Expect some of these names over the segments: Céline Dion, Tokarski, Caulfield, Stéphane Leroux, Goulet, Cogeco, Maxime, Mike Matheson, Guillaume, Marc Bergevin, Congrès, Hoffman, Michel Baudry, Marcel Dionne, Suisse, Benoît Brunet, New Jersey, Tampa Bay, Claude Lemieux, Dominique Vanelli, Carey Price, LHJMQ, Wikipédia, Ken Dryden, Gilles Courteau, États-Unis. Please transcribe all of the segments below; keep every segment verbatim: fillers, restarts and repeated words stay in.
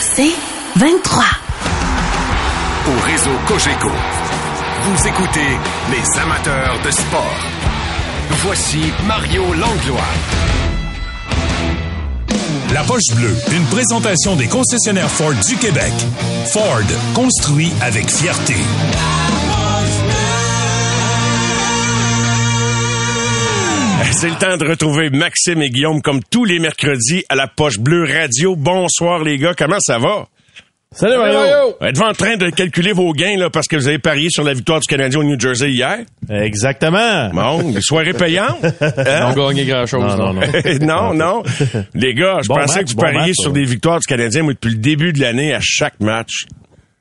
C'est vingt-trois. Au réseau Cogeco, vous écoutez les amateurs de sport. Voici Mario Langlois. La Poche Bleue, une présentation des concessionnaires Ford du Québec. Ford, construit avec fierté. C'est le temps de retrouver Maxime et Guillaume comme tous les mercredis à la Poche Bleue Radio. Bonsoir les gars, comment ça va? Salut Mario! Êtes-vous en train de calculer vos gains là parce que vous avez parié sur la victoire du Canadien au New Jersey hier? Exactement! Bon, soirée payante! Hein? On gagnait grand-chose. Non, non, non. non, non. Les gars, je bon pensais match, que vous bon pariez match, sur ouais. des victoires du Canadien mais depuis le début de l'année à chaque match.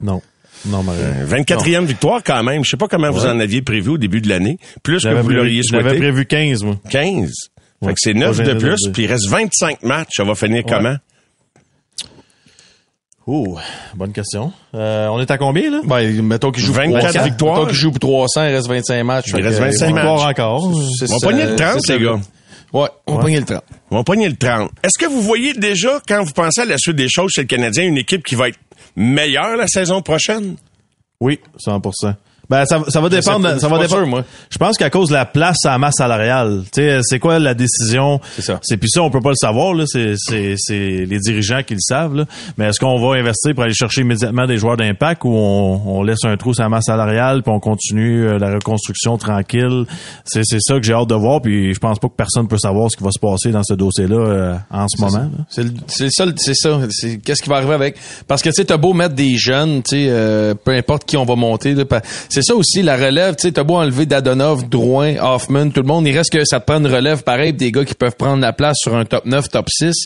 Non. Non, mais... vingt-quatrième non. victoire quand même. Je sais pas comment ouais. vous en aviez prévu au début de l'année. Plus j'avais que vous prévu, l'auriez souhaité. J'avais prévu quinze, moi. quinze? Ouais. Fait que c'est neuf de plus, puis il reste vingt-cinq matchs. Ça va finir ouais. comment? Oh, bonne question. Euh, on est à combien, là? Ben, mettons qu'il joue vingt-quatre victoires. Mettons qu'il joue pour trois cents, il reste vingt-cinq matchs. Il reste vingt-cinq victoires encore. C'est, c'est, on va pogner le trente, les gars. Ouais, on va ouais. pogner le trente. On va pogner le trente. Est-ce que vous voyez déjà, quand vous pensez à la suite des choses chez le Canadien, une équipe qui va être meilleure la saison prochaine? Oui, cent pour cent. Ben, ça, ça va dépendre, ça, ça, ça va dépendre. Sûr, moi. Je pense qu'à cause de la place à la masse salariale, tu sais, c'est quoi la décision? C'est ça. C'est, puis ça, on peut pas le savoir, là. C'est, c'est, c'est les dirigeants qui le savent, là. Mais est-ce qu'on va investir pour aller chercher immédiatement des joueurs d'impact ou on, on laisse un trou sur la masse salariale puis on continue euh, la reconstruction tranquille? C'est, c'est ça que j'ai hâte de voir puis je pense pas que personne peut savoir ce qui va se passer dans ce dossier-là, euh, en ce c'est moment, ça. Là. C'est, le, c'est ça, c'est ça. C'est, qu'est-ce qui va arriver avec? Parce que, tu sais, t'as beau mettre des jeunes, tu sais, euh, peu importe qui on va monter, là. C'est ça aussi, la relève, tu sais, t'as beau enlever Dadonov, Drouin, Hoffman, tout le monde, il reste que ça te prend une relève pareil, des gars qui peuvent prendre la place sur un top neuf, top six,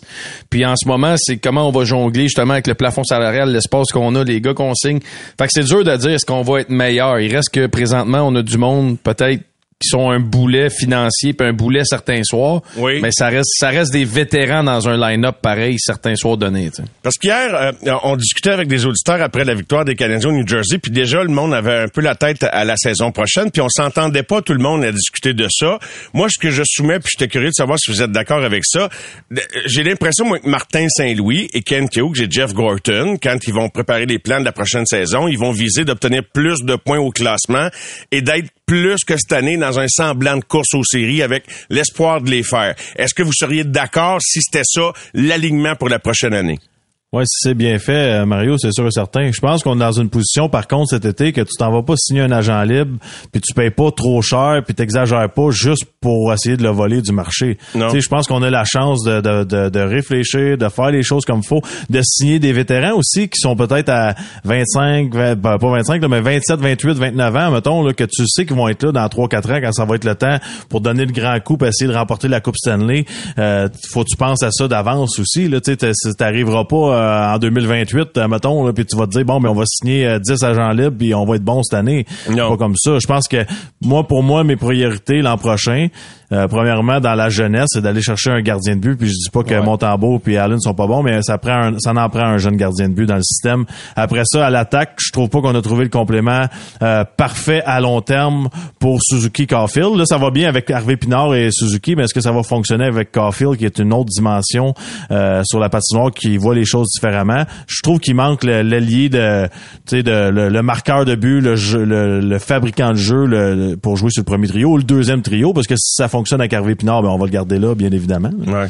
puis en ce moment, c'est comment on va jongler justement avec le plafond salarial, l'espace qu'on a, les gars qu'on signe. Fait que c'est dur de dire est-ce qu'on va être meilleur. Il reste que présentement, on a du monde peut-être qui sont un boulet financier puis un boulet certains soirs, oui. mais ça reste ça reste des vétérans dans un line-up pareil certains soirs donnés. T'sais. Parce qu'hier, euh, on discutait avec des auditeurs après la victoire des Canadiens au New Jersey, puis déjà, le monde avait un peu la tête à la saison prochaine, puis on s'entendait pas tout le monde à discuter de ça. Moi, ce que je soumets, puis j'étais curieux de savoir si vous êtes d'accord avec ça, j'ai l'impression, moi, que Martin Saint-Louis et Kent Hughes et Jeff Gorton, quand ils vont préparer les plans de la prochaine saison, ils vont viser d'obtenir plus de points au classement et d'être plus que cette année dans un semblant de course aux séries avec l'espoir de les faire. Est-ce que vous seriez d'accord si c'était ça l'alignement pour la prochaine année? Oui, si c'est bien fait, Mario, c'est sûr et certain. Je pense qu'on est dans une position, par contre, cet été, que tu t'en vas pas signer un agent libre, puis tu payes pas trop cher, puis t'exagères pas juste pour essayer de le voler du marché. Tu sais, je pense qu'on a la chance de, de, de, de réfléchir, de faire les choses comme il faut, de signer des vétérans aussi qui sont peut-être à vingt-cinq, vingt, pas vingt-cinq, là, mais vingt-sept, vingt-huit, vingt-neuf ans, mettons, là, que tu sais qu'ils vont être là dans trois quatre ans quand ça va être le temps pour donner le grand coup, pour essayer de remporter la Coupe Stanley. Euh, faut que tu penses à ça d'avance aussi, là. Tu sais, t'arriveras pas à en deux mille vingt-huit, mettons, là, puis tu vas te dire, bon, mais on va signer euh, dix agents libres puis on va être bon cette année. Non. Pas comme ça. Je pense que, moi, pour moi, mes priorités l'an prochain, euh, premièrement, dans la jeunesse, c'est d'aller chercher un gardien de but, puis je dis pas que ouais. Montembeault puis Allen sont pas bons, mais ça prend un, ça en prend un jeune gardien de but dans le système. Après ça, à l'attaque, je trouve pas qu'on a trouvé le complément euh, parfait à long terme pour Suzuki Caulfield. Là, ça va bien avec Harvey-Pinard et Suzuki, mais est-ce que ça va fonctionner avec Caulfield, qui est une autre dimension euh, sur la patinoire, qui voit les choses différemment. Je trouve qu'il manque l'allié de, tu sais, de le, le marqueur de but, le, jeu, le, le fabricant de jeu le, pour jouer sur le premier trio ou le deuxième trio, parce que si ça fonctionne avec Harvey-Pinard, ben on va le garder là, bien évidemment. Ouais,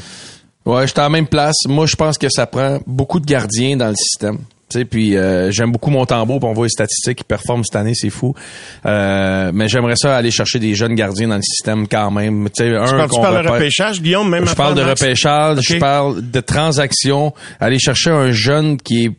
ouais, j'étais à la même place. Moi, je pense que ça prend beaucoup de gardiens dans le système. T'sais, puis euh, j'aime beaucoup Montembeault, puis on voit les statistiques qui performent cette année, c'est fou. Euh, mais j'aimerais ça aller chercher des jeunes gardiens dans le système quand même. Tu sais, un qu'on parle de repêchage, Guillaume, même. Je parle de repêchage, okay. Je parle de transactions, aller chercher un jeune qui est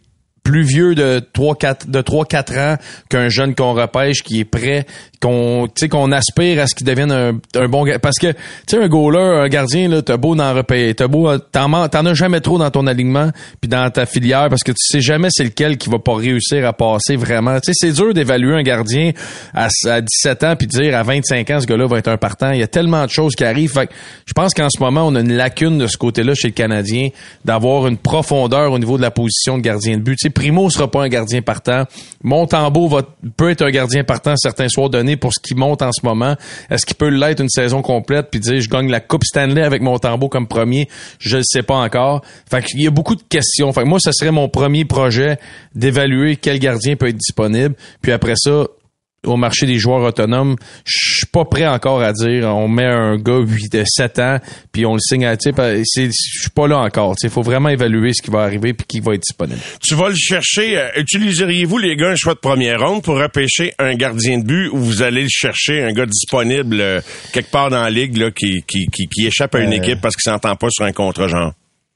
plus vieux de trois quatre de trois quatre ans qu'un jeune qu'on repêche, qui est prêt, qu'on tu sais qu'on aspire à ce qu'il devienne un, un bon gardien. Parce que tu sais, un goaler, un gardien, là, t'as beau n'en repêcher, t'as beau t'en t'en as jamais trop dans ton alignement puis dans ta filière, parce que tu sais jamais c'est lequel qui va pas réussir à passer vraiment. Tu sais, c'est dur d'évaluer un gardien à, à dix-sept ans puis dire à vingt-cinq ans ce gars-là va être un partant. Il y a tellement de choses qui arrivent. Fait que je pense qu'en ce moment on a une lacune de ce côté-là chez le Canadien, d'avoir une profondeur au niveau de la position de gardien de but. Tu sais, Primeau sera pas un gardien partant. Montembeault va, peut être un gardien partant certains soirs donnés pour ce qui monte en ce moment. Est-ce qu'il peut l'être une saison complète puis dire je gagne la Coupe Stanley avec Montembeault comme premier? Je le sais pas encore. Fait qu'il y a beaucoup de questions. Fait que moi, ce serait mon premier projet d'évaluer quel gardien peut être disponible. Puis après ça, au marché des joueurs autonomes, je suis pas prêt encore à dire on met un gars huit de sept ans puis on le signe à type, c'est je suis pas là encore, tu sais, faut vraiment évaluer ce qui va arriver puis qui va être disponible. Tu vas le chercher, euh, utiliseriez-vous les gars un choix de première ronde pour repêcher un gardien de but, ou vous allez le chercher un gars disponible euh, quelque part dans la ligue là qui qui qui, qui échappe à une euh... équipe parce qu'il s'entend pas sur un contrat genre?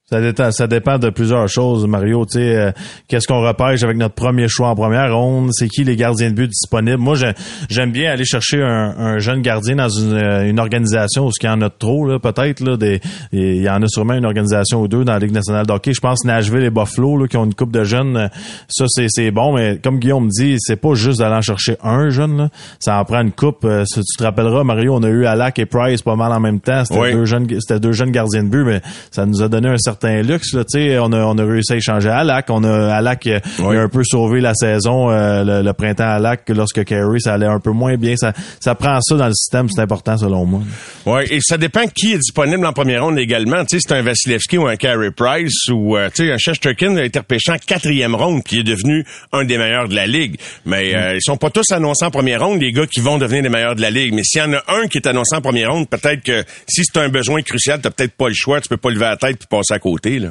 Ça dépend, ça dépend de plusieurs choses, Mario. Tu sais, euh, qu'est-ce qu'on repêche avec notre premier choix en première ronde? C'est qui les gardiens de but disponibles? Moi, je, j'aime bien aller chercher un, un jeune gardien dans une, une organisation où il y en a trop, là, peut-être. Là, des, il y en a sûrement une organisation ou deux dans la Ligue nationale de hockey. Je pense Nashville et Buffalo là, qui ont une coupe de jeunes. Ça, c'est, c'est bon, mais comme Guillaume dit, c'est pas juste d'aller en chercher un jeune. Là. Ça en prend une coupe. Euh, tu te rappelleras, Mario, on a eu Halák et Price pas mal en même temps. C'était, oui. deux jeunes, c'était deux jeunes gardiens de but, mais ça nous a donné un certain luxe, là, tu sais, on a, on a réussi à échanger Halák. On a Halák oui. a un peu sauvé la saison, euh, le, le printemps Halák, lorsque Carey, ça allait un peu moins bien. Ça, ça prend ça dans le système, c'est important selon moi. Oui, et ça dépend qui est disponible en première ronde également. Tu sais, c'est un Vasilevski ou un Carey Price ou, euh, tu sais, un Shesterkin a été repêché en quatrième ronde, qui est devenu un des meilleurs de la Ligue. Mais mm. euh, ils sont pas tous annoncés en première ronde, les gars qui vont devenir les meilleurs de la Ligue. Mais s'il y en a un qui est annoncé en première ronde, peut-être que si c'est un besoin crucial, t'as peut-être pas le choix, tu peux pas lever la tête puis passer à côté, là.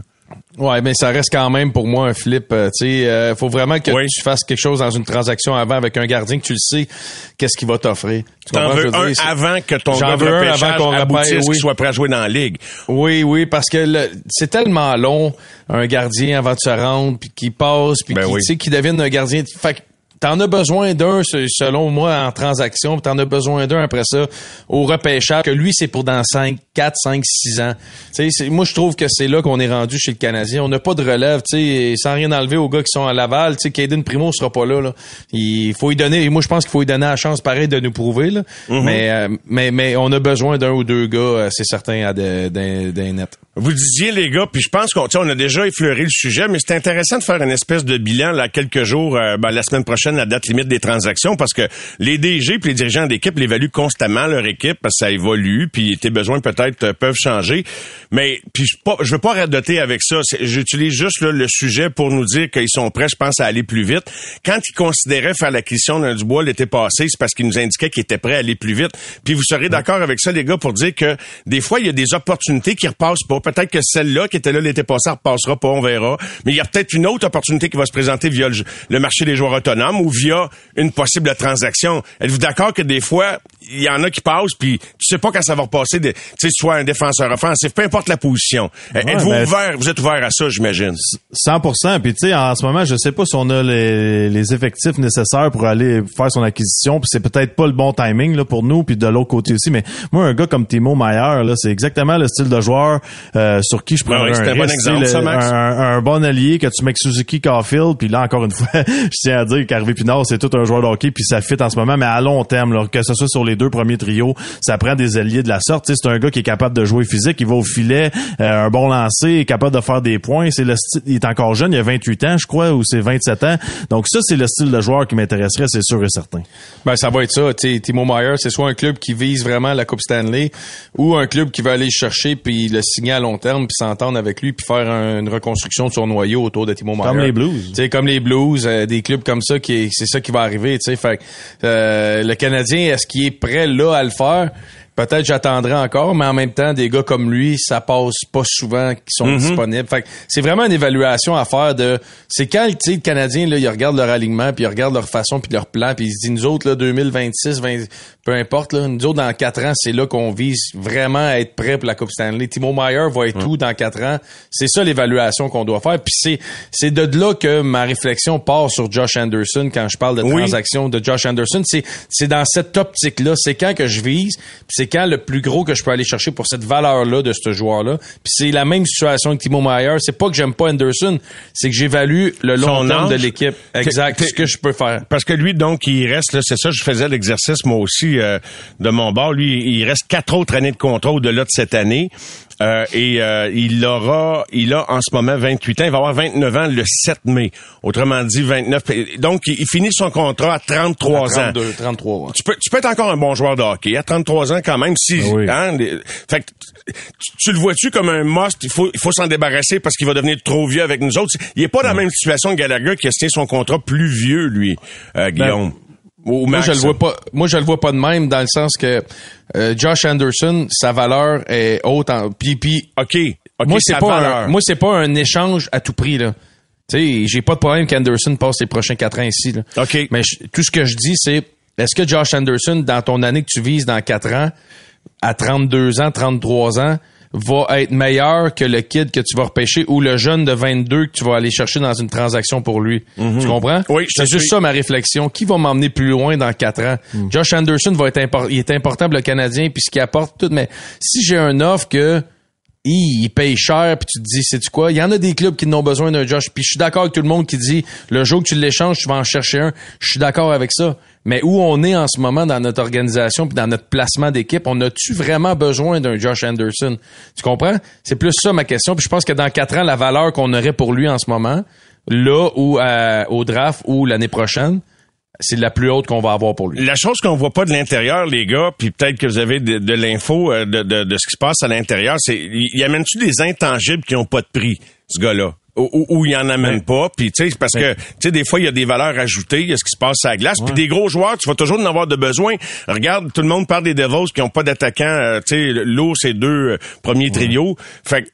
Ouais, mais ça reste quand même pour moi un flip. Euh, tu sais, euh, faut vraiment que oui. tu fasses quelque chose dans une transaction avant avec un gardien que tu le sais qu'est-ce qu'il va t'offrir. Tu T'en veux un dire, avant que ton gars de repêchage avant qu'on aboutisse, oui. qu'il soit prêt à jouer dans la ligue. Oui, oui, parce que le, c'est tellement long un gardien avant de se rendre, puis qu'il passe, puis ben qu'il, oui. tu sais, qu'il devienne un gardien. Fait, t'en as besoin d'un, selon moi, en transaction, t'en as besoin d'un après ça, au repêchage, que lui, c'est pour dans cinq, quatre, cinq, six ans. Tu sais, moi, je trouve que c'est là qu'on est rendu chez le Canadien. On n'a pas de relève, tu sais, sans rien enlever aux gars qui sont à Laval, tu sais, Caden Primeau sera pas là, là. Il faut y donner, et moi, je pense qu'il faut y donner la chance, pareil, de nous prouver, là. Mm-hmm. Mais, euh, mais, mais on a besoin d'un ou deux gars, c'est certain, d'un net. Vous disiez, les gars, puis je pense qu'on, on a déjà effleuré le sujet, mais c'est intéressant de faire une espèce de bilan, là, quelques jours, euh, ben, la semaine prochaine, la date limite des transactions, parce que les D G puis les dirigeants d'équipe évaluent constamment leur équipe parce que ça évolue, puis tes besoins peut-être peuvent changer. Mais puis je, pas, je veux pas radoter avec ça. C'est, j'utilise juste là, le sujet pour nous dire qu'ils sont prêts, je pense, à aller plus vite. Quand ils considéraient faire l'acquisition d'un Dubois l'été passé, c'est parce qu'ils nous indiquaient qu'ils étaient prêts à aller plus vite. Puis vous serez d'accord avec ça, les gars, pour dire que des fois, il y a des opportunités qui repassent pas. Peut-être que celle-là qui était là l'été passé repassera pas, on verra. Mais il y a peut-être une autre opportunité qui va se présenter via le, le marché des joueurs autonomes ou via une possible transaction. Êtes-vous d'accord que des fois, il y en a qui passent, puis tu sais pas quand ça va repasser, tu sais, soit un défenseur offensif, peu importe la position. Ouais, Êtes-vous ben, ouvert, vous êtes ouvert à ça, j'imagine? cent pour cent, puis tu sais, en ce moment, je sais pas si on a les, les effectifs nécessaires pour aller faire son acquisition, puis c'est peut-être pas le bon timing là pour nous, puis de l'autre côté aussi, mais moi, un gars comme Timo Meyer, là, c'est exactement le style de joueur euh, sur qui je prendrais ouais, un risque. Bon exemple, le, ça, Max? Un, un, un bon allié que tu mets avec Suzuki, Caulfield, puis là, encore une fois, je tiens à dire Harvey-Pinard, c'est tout un joueur de hockey, puis ça fit en ce moment, mais à long terme, là, que ce soit sur les deux premiers trios, ça prend des alliés de la sorte. T'sais, c'est un gars qui est capable de jouer physique, il va au filet, euh, un bon lancer, est capable de faire des points. C'est le style, il est encore jeune, il a vingt-huit ans, je crois, ou c'est vingt-sept ans. Donc ça, c'est le style de joueur qui m'intéresserait, c'est sûr et certain. Ben ça va être ça. T'sais, Timo Meyer, c'est soit un club qui vise vraiment la Coupe Stanley, ou un club qui veut aller chercher puis le signer à long terme, puis s'entendre avec lui, puis faire un, une reconstruction de son noyau autour de Timo Meyer. Comme les Blues. T'sais, comme les Blues, euh, des clubs comme ça. Qui est, c'est ça qui va arriver, tu sais. Fait euh, le Canadien, est-ce qu'il est prêt là à le faire? Peut-être j'attendrai encore, mais en même temps, des gars comme lui, ça passe pas souvent qui sont mm-hmm. disponibles. Fait que c'est vraiment une évaluation à faire de c'est quand tu sais, le Canadien là, ils regardent leur alignement, puis ils regardent leur façon, puis leur plan, puis ils se disent nous autres là, deux mille vingt-six, vingt peu importe, là, nous autres, dans quatre ans, c'est là qu'on vise vraiment à être prêt pour la Coupe Stanley. Timo Meyer va être mmh. où dans quatre ans? C'est ça l'évaluation qu'on doit faire. Puis c'est, c'est de là que ma réflexion part sur Josh Anderson quand je parle de oui. transactions de Josh Anderson. C'est, c'est dans cette optique-là. C'est quand que je vise, puis c'est quand le plus gros que je peux aller chercher pour cette valeur-là de ce joueur-là. Puis c'est la même situation que Timo Meyer. C'est pas que j'aime pas Anderson, c'est que j'évalue le long Son terme ange. de l'équipe. Exact. T'es, t'es, ce que je peux faire. Parce que lui, donc, il reste, là, c'est ça, je faisais l'exercice, moi aussi, Euh, de mon bord, lui, il reste quatre autres années de contrat au-delà de cette année euh, et euh, il aura, il a en ce moment vingt-huit ans, il va avoir vingt-neuf ans le sept mai, autrement dit vingt-neuf, donc il, il finit son contrat à trente-trois à trente-deux, ans. trente-trois, ouais. Tu peux, tu peux être encore un bon joueur de hockey à trente-trois ans quand même, si, oui. hein, les, fait que, tu, tu le vois-tu comme un must, il faut, il faut s'en débarrasser parce qu'il va devenir trop vieux avec nous autres, il est pas dans mmh. la même situation que Gallagher qui a signé son contrat plus vieux, lui, euh, Guillaume. Ben, Moi, je le vois pas, moi, je le vois pas de même dans le sens que, euh, Josh Anderson, sa valeur est haute en, pis, pis, OK. OK. Moi, c'est pas, un, moi, c'est pas un échange à tout prix, là. Tu sais, j'ai pas de problème qu'Anderson passe les prochains quatre ans ici, là. OK. Mais je, tout ce que je dis, c'est, est-ce que Josh Anderson, dans ton année que tu vises dans quatre ans, à trente-deux ans, trente-trois ans, va être meilleur que le kid que tu vas repêcher ou le jeune de vingt-deux que tu vas aller chercher dans une transaction pour lui. Mm-hmm. Tu comprends? Oui, c'est juste suis. ça ma réflexion. Qui va m'emmener plus loin dans quatre ans? Mm. Josh Anderson va être impor- il est important pour le Canadien puis ce qu'il apporte tout. Mais si j'ai un offre que il paye cher puis tu te dis sais-tu quoi? Il y en a des clubs qui n'ont besoin d'un Josh. Puis je suis d'accord avec tout le monde qui dit le jour que tu l'échanges tu vas en chercher un. Je suis d'accord avec ça. Mais où on est en ce moment dans notre organisation puis dans notre placement d'équipe, on a-tu vraiment besoin d'un Josh Anderson? Tu comprends? C'est plus ça ma question. Puis je pense que dans quatre ans, la valeur qu'on aurait pour lui en ce moment, là ou à, au draft ou l'année prochaine, c'est la plus haute qu'on va avoir pour lui. La chose qu'on voit pas de l'intérieur, les gars, puis peut-être que vous avez de, de l'info de, de, de ce qui se passe à l'intérieur, c'est y amène-tu des intangibles qui ont pas de prix, ce gars-là? Où il y en amène ouais. pas, puis tu sais, parce ouais. que tu sais des fois il y a des valeurs ajoutées, il y a ce qui se passe à la glace, puis des gros joueurs, tu vas toujours en avoir de besoin. Regarde, tout le monde parle des Devils qui ont pas d'attaquants, euh, tu sais, l'eau c'est deux euh, premiers ouais. trios. Fait que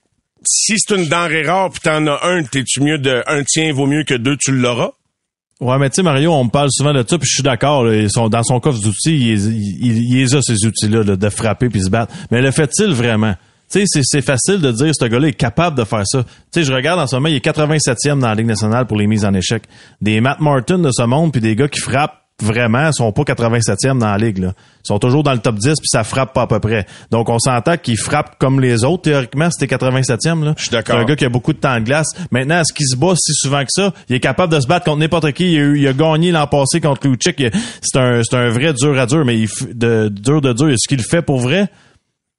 si c'est une denrée rare, puis t'en as un, t'es-tu mieux de un tien vaut mieux que deux, tu l'auras. Ouais, mais tu sais, Mario, on me parle souvent de ça, puis je suis d'accord. Là, ils sont dans son coffre d'outils, il les a ces outils-là là, de frapper puis se battre. Mais le fait-il vraiment? Tu sais, c'est, c'est facile de dire ce gars-là est capable de faire ça. Tu sais, je regarde en ce moment, il est quatre-vingt-septième dans la Ligue nationale pour les mises en échec. Des Matt Martin de ce monde, puis des gars qui frappent vraiment sont pas quatre-vingt-septième dans la Ligue. Là. Ils sont toujours dans le top dix, puis ça frappe pas à peu près. Donc, on s'entend qu'ils frappent comme les autres, théoriquement, c'était quatre-vingt-septième. Là. Je suis d'accord. C'est un gars qui a beaucoup de temps de glace. Maintenant, est-ce qu'il se bat si souvent que ça? Il est capable de se battre contre n'importe qui. Il a, il a gagné l'an passé contre Lucic. C'est un, c'est un vrai dur à dur, mais il, de, dur de dur. Est-ce qu'il le fait pour vrai?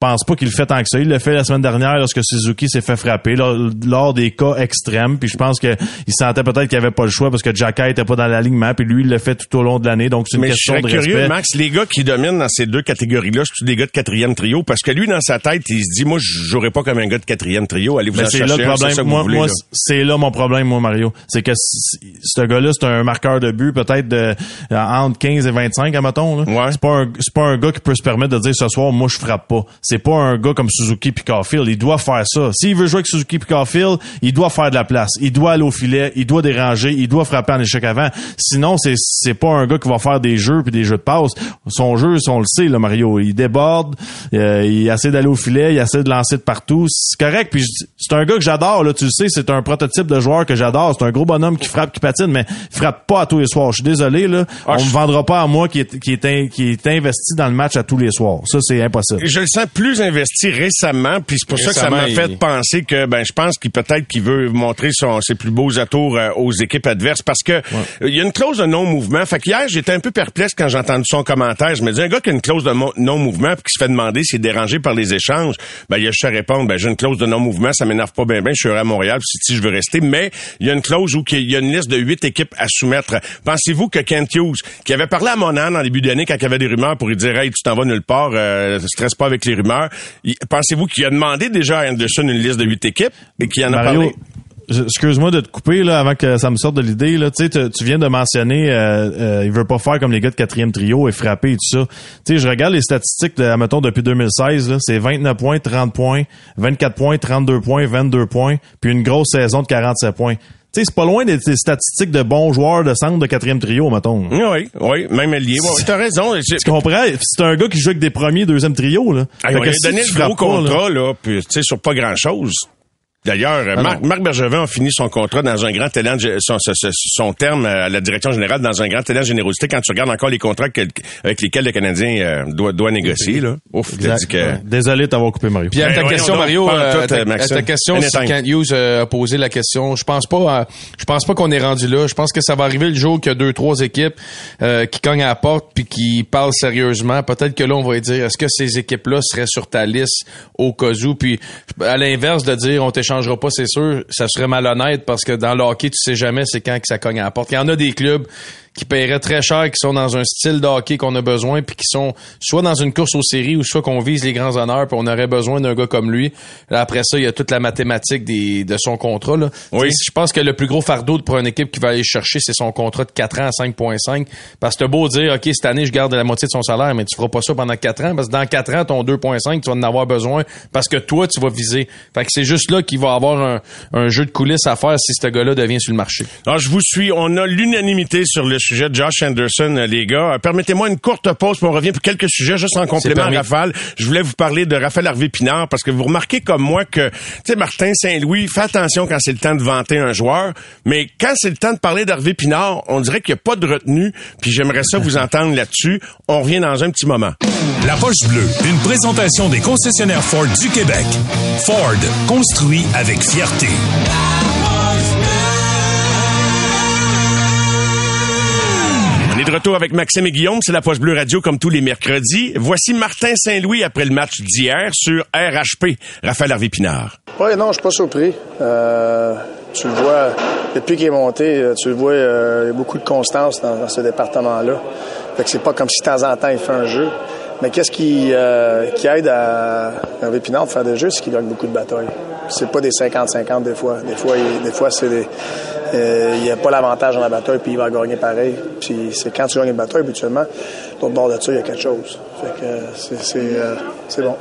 Je pense pas qu'il le fait tant que ça. Il l'a fait la semaine dernière lorsque Suzuki s'est fait frapper lors, lors des cas extrêmes. Puis je pense que il sentait peut-être qu'il avait pas le choix parce que Jacquet était pas dans l'alignement. Puis lui, il l'a fait tout au long de l'année. Donc c'est une Mais question je serais de curieux, respect. Max, les gars qui dominent dans ces deux catégories-là, c'est des gars de quatrième trio parce que lui, dans sa tête, il se dit moi, je jouerai pas comme un gars de quatrième trio. Allez vous Mais en c'est chercher. Là le problème. C'est ça que moi, vous voulez, moi, là. c'est là mon problème, moi, Mario. C'est que ce gars-là, c'est un marqueur de but peut-être de entre quinze et vingt-cinq, admettons. Là. Ouais. C'est pas un, c'est pas un gars qui peut se permettre de dire ce soir, moi, je frappe pas. C'est C'est pas un gars comme Suzuki puis Caulfield. Il doit faire ça. S'il veut jouer avec Suzuki puis Caulfield, il doit faire de la place. Il doit aller au filet. Il doit déranger. Il doit frapper en échec avant. Sinon, c'est, c'est pas un gars qui va faire des jeux puis des jeux de passe. Son jeu, on le sait, là, Mario. Il déborde. Euh, il essaie d'aller au filet. Il essaie de lancer de partout. C'est correct. Puis c'est un gars que j'adore, là. Tu le sais, c'est un prototype de joueur que j'adore. C'est un gros bonhomme qui frappe, qui patine, mais il frappe pas à tous les soirs. Je suis désolé, là. Ah, on me vendra pas à moi qui est, qui est, in, qui est investi dans le match à tous les soirs. Ça, c'est impossible. Je le sens plus plus investi récemment, puis c'est pour récemment, ça que ça m'a fait il... penser que, ben, je pense qu'il peut-être qu'il veut montrer son, ses plus beaux atours euh, aux équipes adverses, parce que il ouais. y a une clause de non-mouvement. Fait qu'hier, j'étais un peu perplexe quand j'ai entendu son commentaire. Je me disais, un gars qui a une clause de mo- non-mouvement, puis qui se fait demander s'il est dérangé par les échanges, ben, il a juste à répondre, ben, j'ai une clause de non-mouvement, ça m'énerve pas bien, bien, je suis à Montréal, puis si je veux rester, mais il y a une clause où il y a une liste de huit équipes à soumettre. Pensez-vous que Kent Hughes, qui avait parlé à Monahan en début d'année quand il y avait des rumeurs pour lui dire, hey, tu t'en vas nulle part, euh, stresse pas avec les rumeurs. Pensez-vous qu'il a demandé déjà à Anderson une liste de huit équipes et qu'il en Mario, a parlé? Excuse-moi de te couper là avant que ça me sorte de l'idée. Là. Tu, sais, tu viens de mentionner euh, euh, il veut pas faire comme les gars de quatrième trio et frapper et tout ça. Tu sais, je regarde les statistiques, de, mettons, depuis deux mille seize, là, c'est vingt-neuf points, trente points, vingt-quatre points, trente-deux points, vingt-deux points, puis une grosse saison de quarante-sept points. Tu sais, c'est pas loin des, des statistiques de bons joueurs de centre de quatrième trio, mettons. Oui, oui, même allié. Oui, t'as raison. Tu comprends? C'est un gars qui joue avec des premiers, deuxième trio, là. Hey, on lui a si donné le gros contrat, là, là puis, tu sais, sur pas grand-chose. D'ailleurs, ah Marc, Marc Bergevin a fini son contrat dans un grand élan, de, son, son, son terme à la direction générale dans un grand élan de générosité. Quand tu regardes encore les contrats que, avec lesquels le Canadien euh, doit, doit négocier, là. Ouf, t'as dit que... Désolé de t'avoir coupé, Mario. Puis à ta ben question, Mario, euh, tout, à, à ta question, si Kent Hughes euh, a posé la question, je pense pas, à, je pense pas qu'on est rendu là. Je pense que ça va arriver le jour qu'il y a deux, trois équipes euh, qui cognent à la porte puis qui parlent sérieusement. Peut-être que là, on va dire, est-ce que ces équipes-là seraient sur ta liste au cas où? Puis à l'inverse de dire, on t'échange changera pas, c'est sûr, ça serait malhonnête parce que dans le hockey, tu sais jamais c'est quand que ça cogne à la porte. Il y en a des clubs qui paieraient très cher, qui sont dans un style de hockey qu'on a besoin, puis qui sont soit dans une course aux séries ou soit qu'on vise les grands honneurs, puis on aurait besoin d'un gars comme lui. Après ça, il y a toute la mathématique des, de son contrat, là. Oui. Je pense que le plus gros fardeau pour une équipe qui va aller chercher, c'est son contrat de quatre ans à cinq virgule cinq. Parce que t'as beau dire, OK, cette année, je garde la moitié de son salaire, mais tu feras pas ça pendant quatre ans, parce que dans quatre ans, ton deux virgule cinq, tu vas en avoir besoin, parce que toi, tu vas viser. Fait que c'est juste là qu'il va avoir un, un jeu de coulisses à faire si ce gars-là devient sur le marché. Alors, je vous suis. On a l'unanimité sur le sujet de Josh Anderson, les gars. Permettez-moi une courte pause, puis on revient pour quelques sujets, juste en complément, Raphaël. Je voulais vous parler de Raphaël Harvey-Pinard, parce que vous remarquez comme moi que, tu sais, Martin Saint-Louis, fait attention quand c'est le temps de vanter un joueur, mais quand c'est le temps de parler d'Harvey-Pinard, on dirait qu'il n'y a pas de retenue, puis j'aimerais ça vous entendre là-dessus. On revient dans un petit moment. La Poche Bleue, une présentation des concessionnaires Ford du Québec. Ford, construit avec fierté. On est de retour avec Maxime et Guillaume, c'est la Poche Bleue Radio comme tous les mercredis. Voici Martin Saint-Louis après le match d'hier sur R H P. Raphaël Harvey-Pinard. Oui, non, je suis pas surpris. Euh, tu le vois, depuis qu'il est monté, tu le vois, euh, il y a beaucoup de constance dans, dans ce département-là. Fait que c'est pas comme si de temps en temps il fait un jeu. Mais qu'est-ce qui, euh, qui aide à Harvey-Pinard de faire des jeux, c'est qu'il gagne beaucoup de batailles. C'est pas des cinquante cinquante des fois. Des fois, il, des fois c'est des... Euh, il n'y a pas l'avantage dans la bataille, puis il va gagner pareil. Puis c'est quand tu gagnes une bataille, habituellement, l'autre bord de ça, il y a quelque chose. Fait que euh, c'est, c'est, euh, c'est bon.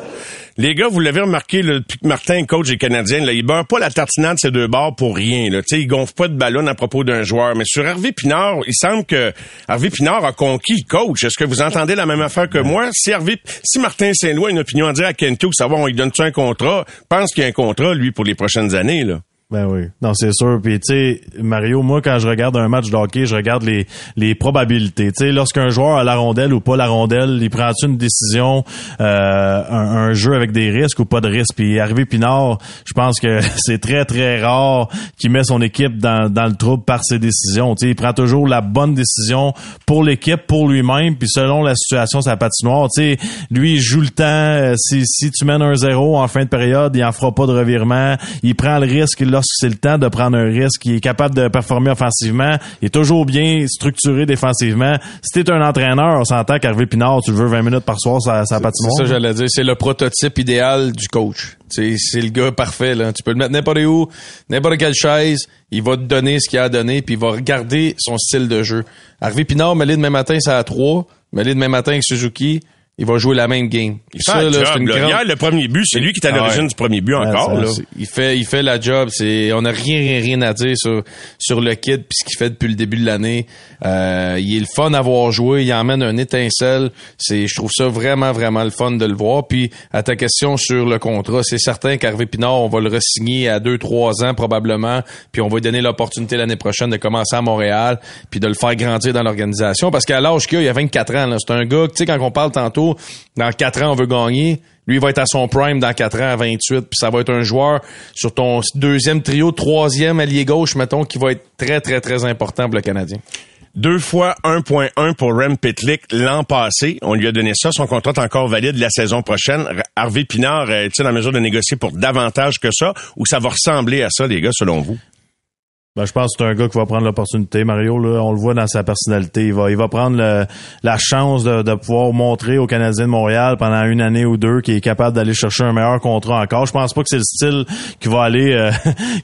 Les gars, vous l'avez remarqué, là, depuis que Martin est coach des Canadiens, là, il beurre pas la tartinade de ces deux bords pour rien. Là. Il gonfle pas de ballon à propos d'un joueur. Mais sur Harvey-Pinard, il semble que Harvey-Pinard a conquis coach. Est-ce que vous entendez la même affaire que moi? Si, Harvey... si Martin Saint-Louis a une opinion à dire à Kent Hughes, savoir on lui donne-tu un contrat, pense qu'il y a un contrat, lui, pour les prochaines années, là. Ben oui. Non, c'est sûr. Puis, tu sais, Mario, moi, quand je regarde un match de hockey, je regarde les, les probabilités. Tu sais, lorsqu'un joueur a la rondelle ou pas la rondelle, il prend-tu une décision, euh, un, un jeu avec des risques ou pas de risques? Puis, Harvey-Pinard, je pense que c'est très, très rare qu'il met son équipe dans, dans le trouble par ses décisions. Tu sais, il prend toujours la bonne décision pour l'équipe, pour lui-même, puis selon la situation, sa patinoire. Tu sais, lui, il joue le temps. Si, si tu mènes un zéro en fin de période, il en fera pas de revirement. Il prend le risque. Il c'est le temps de prendre un risque, il est capable de performer offensivement, il est toujours bien structuré défensivement. Si t'es un entraîneur, on s'entend qu'Harvey-Pinard, tu le veux vingt minutes par soir, ça, ça patinoire. C'est ça, j'allais dire, c'est le prototype idéal du coach. C'est, c'est le gars parfait, là. Tu peux le mettre n'importe où, n'importe quelle chaise, il va te donner ce qu'il a à donner, puis il va regarder son style de jeu. Harvey-Pinard, mêlé demain matin, c'est à trois, mêlé demain matin avec Suzuki, il va jouer la même game. Il fait ça, la là, job, c'est une là. Grande... Hier, le premier but, c'est lui qui est à l'origine ah ouais. du premier but encore. Ah, ça, là. Il fait, il fait la job. C'est, on n'a rien, rien, rien à dire sur sur le kid puis ce qu'il fait depuis le début de l'année. Euh, il est le fun à voir jouer. Il emmène un étincelle. C'est, je trouve ça vraiment, vraiment le fun de le voir. Puis à ta question sur le contrat, c'est certain qu'Harvey-Pinard, on va le re-signer à deux, trois ans probablement. Puis on va lui donner l'opportunité l'année prochaine de commencer à Montréal puis de le faire grandir dans l'organisation. Parce qu'à l'âge qu'il a, il a vingt-quatre ans. Là, c'est un gars, tu sais, quand on parle tantôt. Dans quatre ans, on veut gagner. Lui, il va être à son prime dans quatre ans à vingt-huit. Puis ça va être un joueur sur ton deuxième trio, troisième allié gauche, mettons, qui va être très, très, très important pour le Canadien. Deux fois un virgule un pour Rem Pitlick l'an passé. On lui a donné ça. Son contrat est encore valide la saison prochaine. Harvey-Pinard est-il en mesure de négocier pour davantage que ça? Ou ça va ressembler à ça, les gars, selon vous? Ben, je pense que c'est un gars qui va prendre l'opportunité, Mario, là. On le voit dans sa personnalité. Il va, il va prendre le, la chance de, de pouvoir montrer aux Canadiens de Montréal pendant une année ou deux qu'il est capable d'aller chercher un meilleur contrat encore. Je pense pas que c'est le style qui va aller, euh,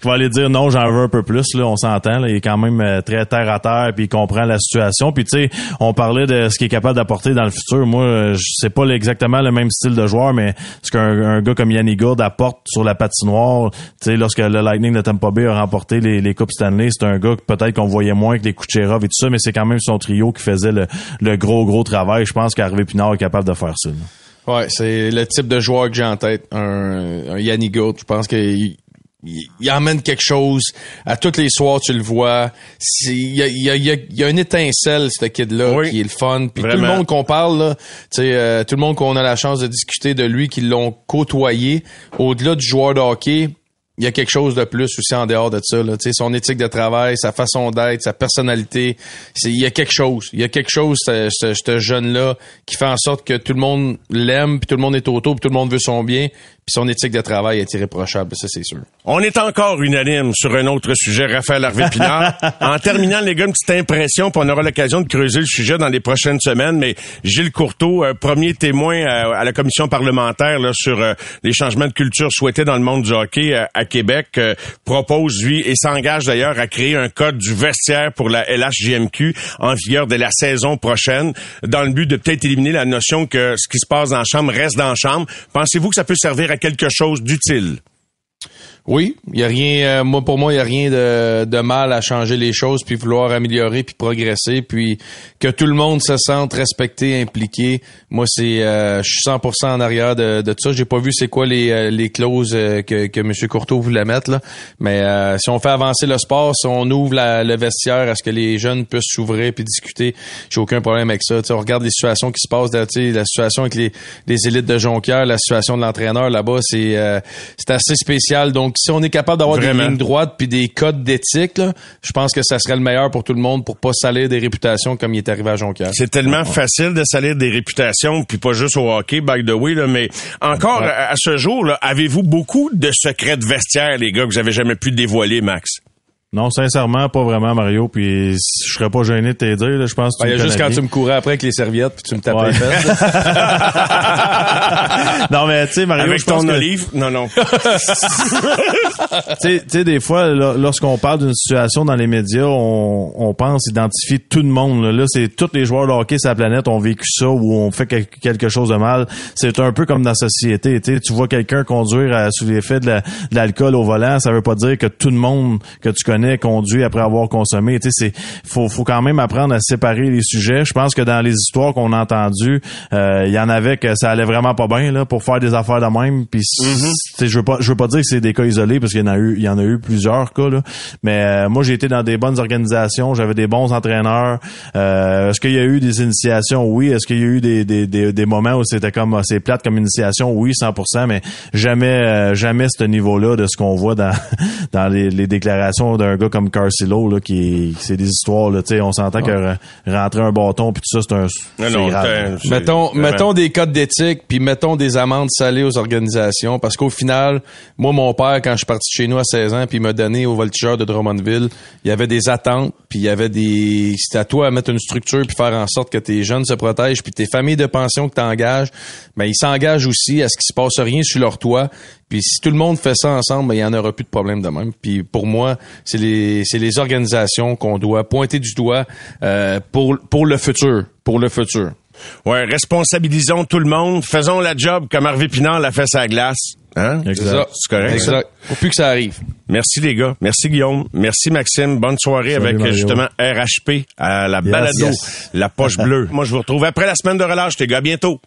qui va aller dire non, j'en veux un peu plus, là. On s'entend, là. Il est quand même très terre à terre puis il comprend la situation. Puis, tu sais, on parlait de ce qu'il est capable d'apporter dans le futur. Moi, c'est pas exactement le même style de joueur, mais ce qu'un, un gars comme Yannick Gourde apporte sur la patinoire, tu sais, lorsque le Lightning de Tampa Bay a remporté les, les coupes Stanley, c'est un gars que peut-être qu'on voyait moins que les Kucherov et tout ça, mais c'est quand même son trio qui faisait le, le gros, gros travail. Je pense qu'Harvey-Pinard est capable de faire ça. Là. Ouais, c'est le type de joueur que j'ai en tête. Un, un Yannick Gourde, je pense qu'il Il, il emmène quelque chose. À tous les soirs, tu le vois. C'est, il y a, il y a, il y a une étincelle, ce kid-là, oui, qui est le fun. Puis vraiment, tout le monde qu'on parle, là, euh, tout le monde qu'on a la chance de discuter de lui, qui l'ont côtoyé, au-delà du joueur de hockey, il y a quelque chose de plus aussi en dehors de ça. Là. Son éthique de travail, sa façon d'être, sa personnalité, c'est, il y a quelque chose. Il y a quelque chose, ce, ce, ce jeune-là, qui fait en sorte que tout le monde l'aime, puis tout le monde est autour, puis tout le monde veut son bien. Puis son éthique de travail est irréprochable, ça c'est sûr. On est encore unanime sur un autre sujet, Raphaël Harvey-Pinard. En terminant, les gars, une petite impression, puis on aura l'occasion de creuser le sujet dans les prochaines semaines, mais Gilles Courteau, euh, premier témoin à, à la commission parlementaire là, sur euh, les changements de culture souhaités dans le monde du hockey euh, à Québec, euh, propose, lui, et s'engage d'ailleurs à créer un code du vestiaire pour la L H J M Q en vigueur dès la saison prochaine, dans le but de peut-être éliminer la notion que ce qui se passe dans la chambre reste dans la chambre. Pensez-vous que ça peut servir à quelque chose d'utile? Oui, il y a rien, euh, moi pour moi il y a rien de, de mal à changer les choses, puis vouloir améliorer, puis progresser, puis que tout le monde se sente respecté, impliqué. Moi c'est, euh, je suis cent pour cent en arrière de, de tout ça. J'ai pas vu c'est quoi les les clauses que que M. Courteau voulait mettre là, mais euh, si on fait avancer le sport, si on ouvre la, le vestiaire à ce que les jeunes puissent s'ouvrir puis discuter, j'ai aucun problème avec ça. T'sais, on regarde les situations qui se passent, la situation avec les, les élites de Jonquière, la situation de l'entraîneur là-bas, c'est euh, c'est assez spécial. Donc si on est capable d'avoir Vraiment. des lignes droites puis des codes d'éthique, là, je pense que ça serait le meilleur pour tout le monde pour pas salir des réputations comme il est arrivé à Jonquière. C'est tellement ouais. facile de salir des réputations, puis pas juste au hockey, by the way, là, mais encore ouais. à ce jour, là, avez-vous beaucoup de secrets de vestiaire, les gars, que vous avez jamais pu dévoiler, Max? Non, sincèrement, pas vraiment, Mario, puis je serais pas gêné de te dire, là, je pense que tu ah, me juste quand tu me courais après avec les serviettes, puis tu me tapais ouais. les fesses. Non, mais tu sais, Mario, avec je pense ton que... olive, non, non. Tu sais, des fois, là, lorsqu'on parle d'une situation dans les médias, on, on pense identifier tout le monde. Là, là c'est tous les joueurs de hockey sur la planète ont vécu ça ou ont fait quelque chose de mal. C'est un peu comme dans la société. Tu sais, tu vois quelqu'un conduire à, sous l'effet de, la, de l'alcool au volant, ça veut pas dire que tout le monde que tu connais conduit après avoir consommé. Tu sais, c'est faut faut quand même apprendre à séparer les sujets. Je pense que dans les histoires qu'on a entendues, il euh, y en avait que ça allait vraiment pas bien là pour faire des affaires de même. Puis mm-hmm. tu sais, je veux pas je veux pas dire que c'est des cas isolés parce qu'il y en a eu il y en a eu plusieurs cas là. Mais euh, moi j'ai été dans des bonnes organisations, j'avais des bons entraîneurs. Euh, est-ce qu'il y a eu des initiations? Oui. Est-ce qu'il y a eu des des des, des moments où c'était comme c'est plate comme initiation? Oui, cent pour cent. Mais jamais euh, jamais ce niveau-là de ce qu'on voit dans dans les, les déclarations d'un gars comme Carcillo là qui c'est des histoires là, tu sais, on s'entend que ouais. rentrer un bâton puis tout ça c'est un c'est non, non, grave, t'es, c'est, mettons c'est mettons des codes d'éthique puis mettons des amendes salées aux organisations parce qu'au final moi mon père quand je suis parti chez nous à seize ans puis il m'a donné au voltigeur de Drummondville, il y avait des attentes puis il y avait des c'est à toi à mettre une structure puis faire en sorte que tes jeunes se protègent puis tes familles de pension que t'engages, mais ben, ils s'engagent aussi à ce qu'il se passe rien sur leur toit. Puis si tout le monde fait ça ensemble, ben, il n'y en aura plus de problème de même. Puis pour moi, c'est les c'est les organisations qu'on doit pointer du doigt euh, pour pour le futur, pour le futur. Ouais, responsabilisons tout le monde, faisons la job comme Harvey-Pinard l'a fait sa glace. Hein? Exact. C'est ça. C'est correct. Exact. Faut plus que ça arrive. Merci les gars. Merci Guillaume. Merci Maxime. Bonne soirée. Salut, avec Mario. Justement R H P à la yes, balado, yes. la poche bleue. Moi je vous retrouve après la semaine de relâche les gars. À bientôt.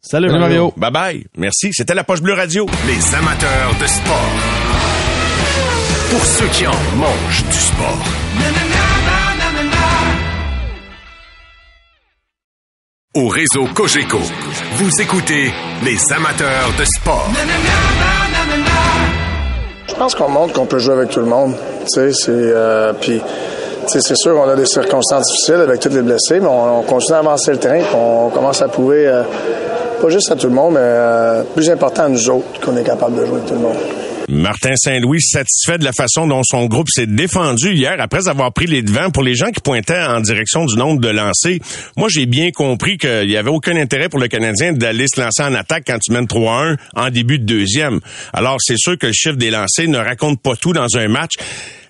Salut, Salut Mario. Mario. Bye bye. Merci. C'était la Poche Bleue Radio. Les amateurs de sport. Pour ceux qui en mangent du sport. Au réseau Cogeco, vous écoutez les amateurs de sport. Je pense qu'on montre qu'on peut jouer avec tout le monde. Tu sais, c'est... Euh, puis... T'sais, c'est sûr, on a des circonstances difficiles avec tous les blessés, mais on, on continue à avancer le terrain, on commence à prouver, euh, pas juste à tout le monde, mais euh, plus important à nous autres qu'on est capable de jouer avec tout le monde. Martin Saint-Louis satisfait de la façon dont son groupe s'est défendu hier après avoir pris les devants. Pour les gens qui pointaient en direction du nombre de lancers, moi j'ai bien compris qu'il n'y avait aucun intérêt pour le Canadien d'aller se lancer en attaque quand tu mènes trois à un en début de deuxième. Alors c'est sûr que le chiffre des lancers ne raconte pas tout dans un match.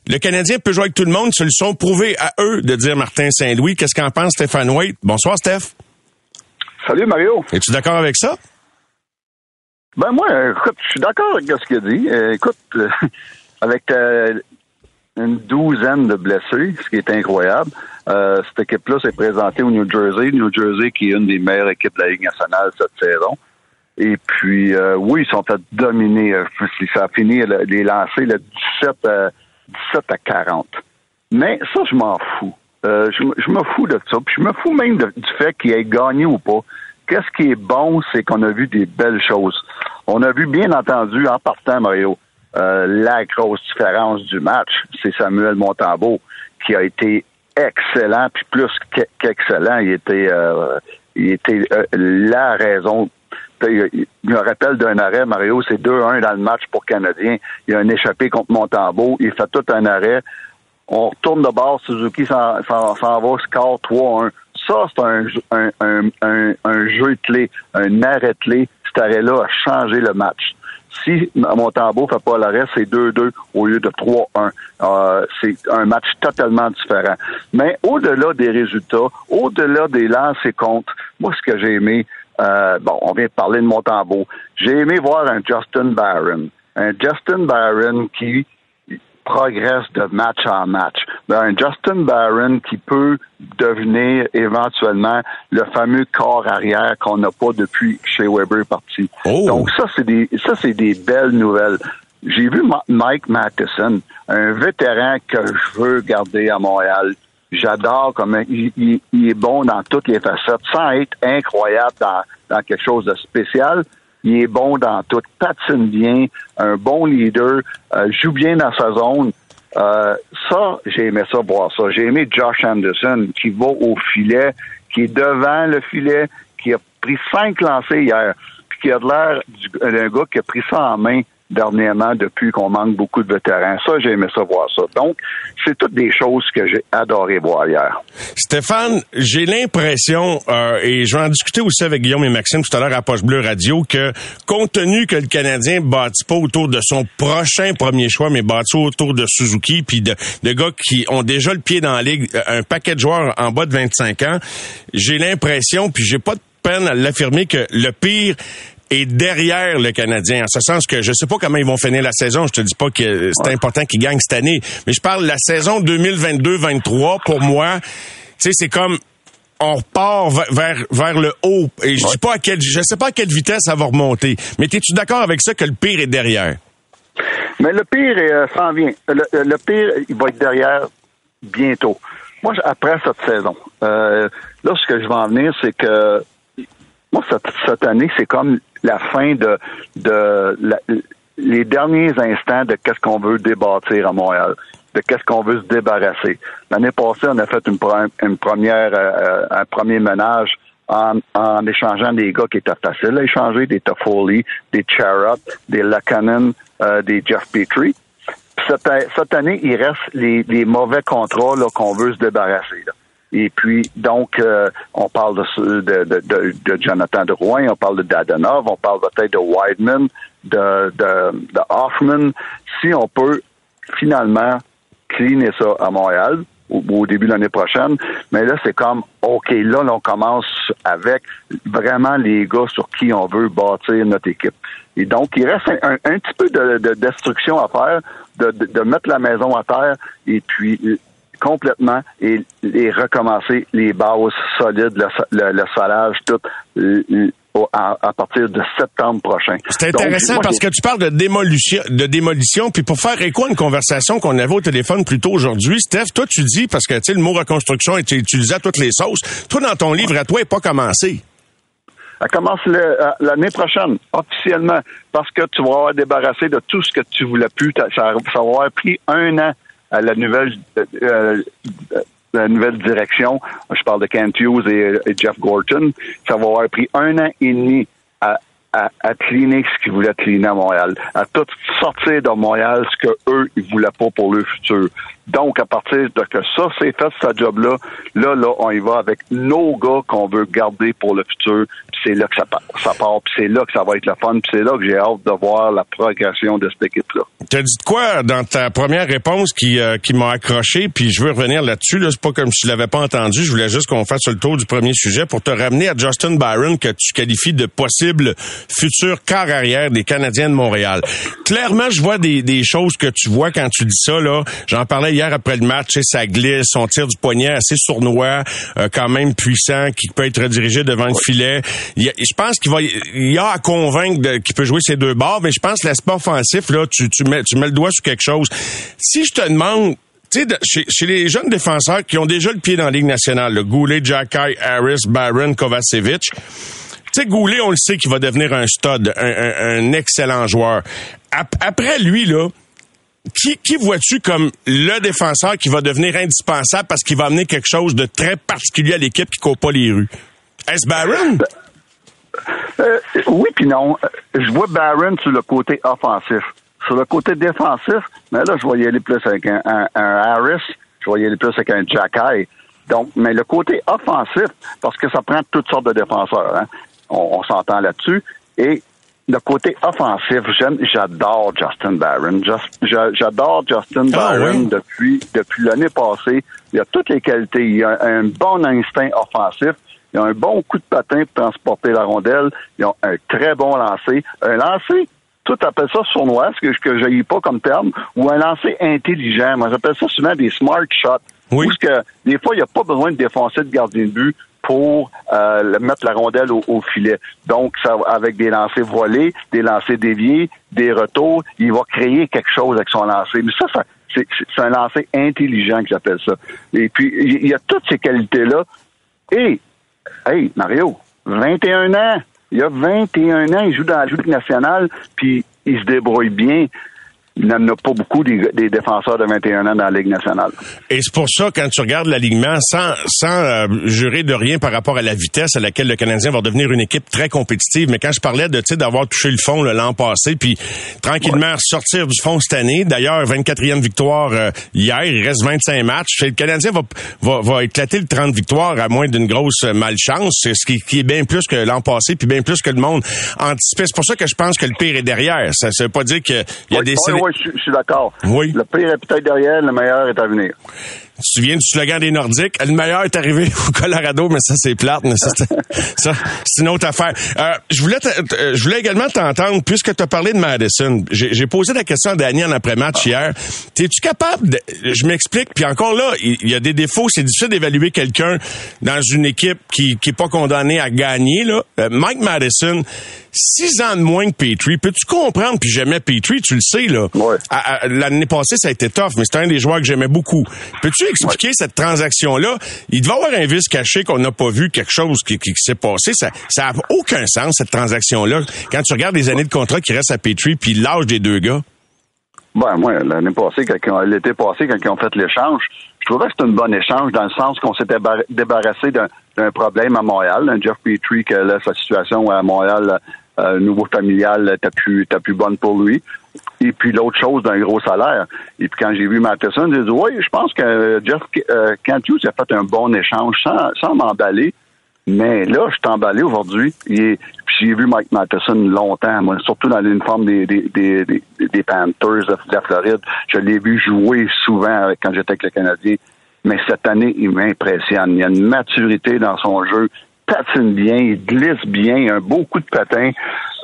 Le Canadien peut jouer avec tout le monde, se le sont prouvés à eux de dire Martin Saint-Louis. Qu'est-ce qu'en pense Stéphane Waite? Bonsoir, Steph. Salut, Mario. Es-tu d'accord avec ça? Ben moi, écoute, je suis d'accord avec ce qu'il a dit. Euh, écoute, euh, avec euh, une douzaine de blessés, ce qui est incroyable. Euh, cette équipe-là s'est présentée au New Jersey. New Jersey qui est une des meilleures équipes de la Ligue nationale cette saison. Et puis, euh, oui, ils sont à dominer. Ça a fini les lancers le dix-sept à quarante. Mais ça, je m'en fous. Euh, je, je me fous de ça. Puis je me fous même de, du fait qu'il ait gagné ou pas. Qu'est-ce qui est bon, c'est qu'on a vu des belles choses. On a vu, bien entendu, en partant, Mario, euh, la grosse différence du match, c'est Samuel Montembeault qui a été excellent, puis plus qu'excellent, il était, euh, il était euh, la raison. Il me rappelle d'un arrêt, Mario, c'est deux à un dans le match pour Canadien. Il a un échappé contre Montembeault, il fait tout un arrêt. On retourne de bord, Suzuki s'en, s'en, s'en va, score trois à un. Ça, c'est un, un, un, un, un jeu clé, un arrêt clé. Cet arrêt-là a changé le match. Si Montembeault ne fait pas l'arrêt, c'est deux à deux au lieu de trois à un. Euh, c'est un match totalement différent. Mais au-delà des résultats, au-delà des lancers contre, moi, ce que j'ai aimé, euh, bon, on vient de parler de Montembeault. J'ai aimé voir un Justin Barron. Un Justin Barron qui progresse de match en match. Un Justin Barron qui peut devenir éventuellement le fameux corps arrière qu'on n'a pas depuis que Shea Weber est parti. Oh. Donc ça, c'est des ça c'est des belles nouvelles. J'ai vu Mike Matheson, un vétéran que je veux garder à Montréal. J'adore comment il, il, il est bon dans toutes les facettes, sans être incroyable dans, dans quelque chose de spécial. Il est bon dans tout, patine bien, un bon leader, euh, joue bien dans sa zone. Euh, ça, j'ai aimé ça, voir ça. J'ai aimé Josh Anderson qui va au filet, qui est devant le filet, qui a pris cinq lancers hier, puis qui a l'air d'un gars qui a pris ça en main dernièrement depuis qu'on manque beaucoup de vétérans. Ça, j'ai aimé ça, voir ça. Donc, c'est toutes des choses que j'ai adoré voir hier. Stéphane, j'ai l'impression, euh, et je vais en discuter aussi avec Guillaume et Maxime tout à l'heure à Poche Bleue Radio, que compte tenu que le Canadien ne bâtit pas autour de son prochain premier choix, mais bâtit autour de Suzuki, puis de, de gars qui ont déjà le pied dans la ligue, un paquet de joueurs en bas de vingt-cinq ans, j'ai l'impression, puis j'ai pas de peine à l'affirmer, que le pire et derrière le Canadien, en ce sens que je sais pas comment ils vont finir la saison, je te dis pas que c'est ouais. important qu'ils gagnent cette année, mais je parle de la saison deux mille vingt-deux vingt-trois, pour moi, tu sais, c'est comme on repart vers vers le haut et je ouais. dis pas à quelle je sais pas à quelle vitesse ça va remonter, mais t'es-tu d'accord avec ça que le pire est derrière? Mais le pire euh, s'en vient. Le, le pire, il va être derrière bientôt. Moi, après cette saison, euh, là, ce que je vais en venir, c'est que moi, cette, cette année, c'est comme la fin de, de la, les derniers instants de qu'est-ce qu'on veut débâtir à Montréal, de qu'est-ce qu'on veut se débarrasser. L'année passée, on a fait une, une première, euh, un premier ménage en, en échangeant des gars qui étaient faciles à échanger, des Toffoli, des Charrot, des Lakanen, euh, des Jeff Petrie. Cette, cette année, il reste les, les mauvais contrats là, qu'on veut se débarrasser, là. Et puis, donc, euh, on parle de, de, de, de Jonathan Drouin, on parle de Dadonov, on parle peut-être de Weidman, de, de, de Hoffman. Si on peut finalement cleaner ça à Montréal au, au début de l'année prochaine, mais là, c'est comme, OK, là, on commence avec vraiment les gars sur qui on veut bâtir notre équipe. Et donc, il reste un, un, un petit peu de, de destruction à faire, de, de, de mettre la maison à terre et puis complètement et, et recommencer les bases solides, le, le, le salage, tout le, à, à partir de septembre prochain. C'est intéressant. Donc, moi, parce que tu parles de démolition, de démolition, puis pour faire écho à une conversation qu'on avait au téléphone plus tôt aujourd'hui, Steph, toi tu dis, parce que tu sais, le mot reconstruction est utilisé à toutes les sauces, toi dans ton livre à toi n'est pas commencé. Elle commence le, à, l'année prochaine, officiellement, parce que tu vas avoir débarrassé de tout ce que tu voulais plus, ça, ça va avoir pris un an à la nouvelle euh, la nouvelle direction. Je parle de Kent Hughes et, et Jeff Gorton. Ça va avoir pris un an et demi à à, à cleaner ce qu'ils voulaient cleaner à Montréal, à tout sortir de Montréal ce que eux ils voulaient pas pour le futur. Donc, à partir de que ça, c'est fait, ce job-là, là, là, on y va avec nos gars qu'on veut garder pour le futur, puis c'est là que ça part, ça part puis c'est là que ça va être le fun, puis c'est là que j'ai hâte de voir la progression de cette équipe-là. T'as dit de quoi dans ta première réponse qui, euh, qui m'a accroché, puis je veux revenir là-dessus, là, c'est pas comme si je l'avais pas entendu, je voulais juste qu'on fasse le tour du premier sujet pour te ramener à Justin Byron, que tu qualifies de possible futur quart arrière des Canadiens de Montréal. Clairement, je vois des, des choses que tu vois quand tu dis ça, là, j'en parlais hier après le match, ça glisse, on tire du poignet assez sournois, euh, quand même puissant, qui peut être redirigé devant le filet. Il a, je pense qu'il va, il y a à convaincre de, qu'il peut jouer ses deux bords, mais je pense que l'aspect offensif, là, tu, tu mets, tu mets le doigt sur quelque chose. Si je te demande, tu sais, chez, chez les jeunes défenseurs qui ont déjà le pied dans la Ligue nationale, le Goulet, Jacky, Harris, Byron, Kovacevic, tu sais, Goulet, on le sait qu'il va devenir un stud, un, un, un excellent joueur. Après lui, là, Qui, qui vois-tu comme le défenseur qui va devenir indispensable parce qu'il va amener quelque chose de très particulier à l'équipe qui ne court pas les rues? Est-ce Byron? Euh, oui puis non. Je vois Byron sur le côté offensif. Sur le côté défensif, mais là, je vais y aller plus avec un, un, un Harris, je vais y aller plus avec un Jacky. Donc, mais le côté offensif, parce que ça prend toutes sortes de défenseurs, hein. On, on s'entend là-dessus. Et le côté offensif, j'aime, j'adore Justin Byron. Just, je, j'adore Justin ah, Byron oui. depuis, depuis l'année passée. Il a toutes les qualités. Il a un bon instinct offensif. Il a un bon coup de patin pour transporter la rondelle. Il a un très bon lancer. Un lancer, tout appelle ça sournois, ce que, que je n'ai pas comme terme, ou un lancer intelligent. Moi, j'appelle ça souvent des smart shots. Oui. Parce que des fois, il n'y a pas besoin de défoncer de gardien de but pour euh, mettre la rondelle au, au filet. Donc, ça, avec des lancers voilés, des lancers déviés, des retours, il va créer quelque chose avec son lancer. Mais ça, ça c'est, c'est un lancer intelligent que j'appelle ça. Et puis, il y a toutes ces qualités-là. Et, hey, Mario, vingt et un ans, il y a vingt et un ans, il joue dans la Ligue nationale, puis il se débrouille bien. Il n'y en a pas beaucoup des, des défenseurs de vingt et un ans dans la Ligue nationale. Et c'est pour ça, quand tu regardes l'alignement, sans, sans euh, jurer de rien par rapport à la vitesse à laquelle le Canadien va devenir une équipe très compétitive, mais quand je parlais de, tu sais, d'avoir touché le fond là, l'an passé, puis tranquillement ressortir ouais. du fond cette année, d'ailleurs, vingt-quatrième victoire euh, hier, il reste vingt-cinq matchs, le Canadien va, va, va éclater le trente victoires à moins d'une grosse malchance, ce qui, qui est bien plus que l'an passé, puis bien plus que le monde anticipait. C'est pour ça que je pense que le pire est derrière. Ça ne veut pas dire qu'il y a ouais, des... Ouais, ouais. Je, je suis d'accord. Oui. Le pire est peut-être derrière, le meilleur est à venir. Tu te souviens du slogan des Nordiques? Le meilleur est arrivé au Colorado, mais ça, c'est plate. Mais ça, c'est, ça, c'est une autre affaire. Euh, je voulais euh, je voulais également t'entendre, puisque tu as parlé de Madison. J'ai, j'ai posé la question à Danny en après-match ah. hier. T'es-tu capable de... Je m'explique, puis encore là, il y a des défauts. C'est difficile d'évaluer quelqu'un dans une équipe qui n'est pas condamnée à gagner, là. Euh, Mike Madison, six ans de moins que Petrie. Peux-tu comprendre? Puis j'aimais Petrie, tu le sais, là. Ouais. À, à, l'année passée, ça a été tough, mais c'était un des joueurs que j'aimais beaucoup. Peux-tu expliquer ouais. cette transaction-là? Il devait y avoir un vice caché qu'on n'a pas vu, quelque chose qui, qui, qui s'est passé. Ça n'a aucun sens, cette transaction-là, quand tu regardes les années de contrat qui restent à Petrie puis l'âge des deux gars. Ben, moi, l'année passée, quand, l'été passé, quand ils ont fait l'échange, je trouvais que c'était un bon échange dans le sens qu'on s'était débarrassé d'un, d'un problème à Montréal. Un Jeff Petrie, que là, sa situation à Montréal, euh, nouveau familial, t'as plus, t'as plus bonne pour lui. Et puis l'autre chose d'un gros salaire. Et puis quand j'ai vu Matheson, j'ai dit oui, je pense que Jeff euh, Kent Hughes a fait un bon échange sans, sans m'emballer. Mais là, je suis emballé aujourd'hui. Et puis j'ai vu Mike Matheson longtemps, moi, surtout dans l'uniforme des, des, des, des, des Panthers de la Floride. Je l'ai vu jouer souvent avec, quand j'étais avec le Canadien. Mais cette année, il m'impressionne. Il y a une maturité dans son jeu. Il patine bien, il glisse bien, il a un beau coup de patin.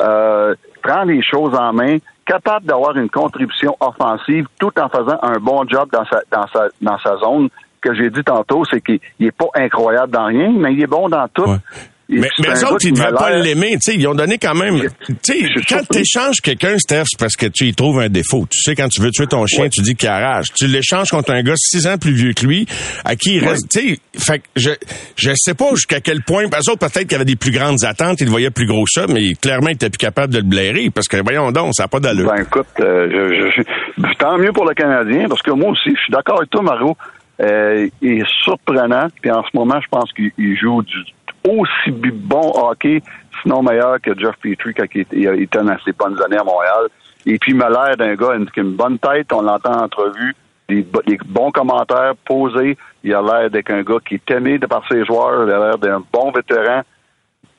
Euh, prend les choses en main. Capable d'avoir une contribution offensive tout en faisant un bon job dans sa dans sa dans sa zone. Ce que j'ai dit tantôt, c'est qu'il est pas incroyable dans rien, mais il est bon dans tout. Ouais. Mais, mais eux autres, ils devaient pas l'aimer, tu sais, ils ont donné quand même, tu sais, quand t'échanges quelqu'un, Steph, c'est parce que tu y trouves un défaut. Tu sais, quand tu veux tuer ton chien, ouais. tu dis qu'il arrache. Tu l'échanges contre un gars six ans plus vieux que lui, à qui il ouais. reste, tu sais, fait que je, je sais pas jusqu'à quel point, eux autres, peut-être qu'il avait des plus grandes attentes, ils le voyaient plus gros ça, mais clairement, ils étaient plus capables de le blairer, parce que, voyons donc, ça n'a pas d'allure. Ben, écoute, euh, je, je, tant mieux pour le Canadien, parce que moi aussi, je suis d'accord avec toi, Mario, euh, il est surprenant, puis en ce moment, je pense qu'il joue du aussi bon hockey, sinon meilleur que Jeff Petrie quand il était dans ses bonnes années à Montréal. Et puis, il m'a l'air d'un gars qui a une bonne tête, on l'entend en entrevue, des, des bons commentaires posés. Il a l'air d'être un gars qui est aimé de par ses joueurs. Il a l'air d'un bon vétéran.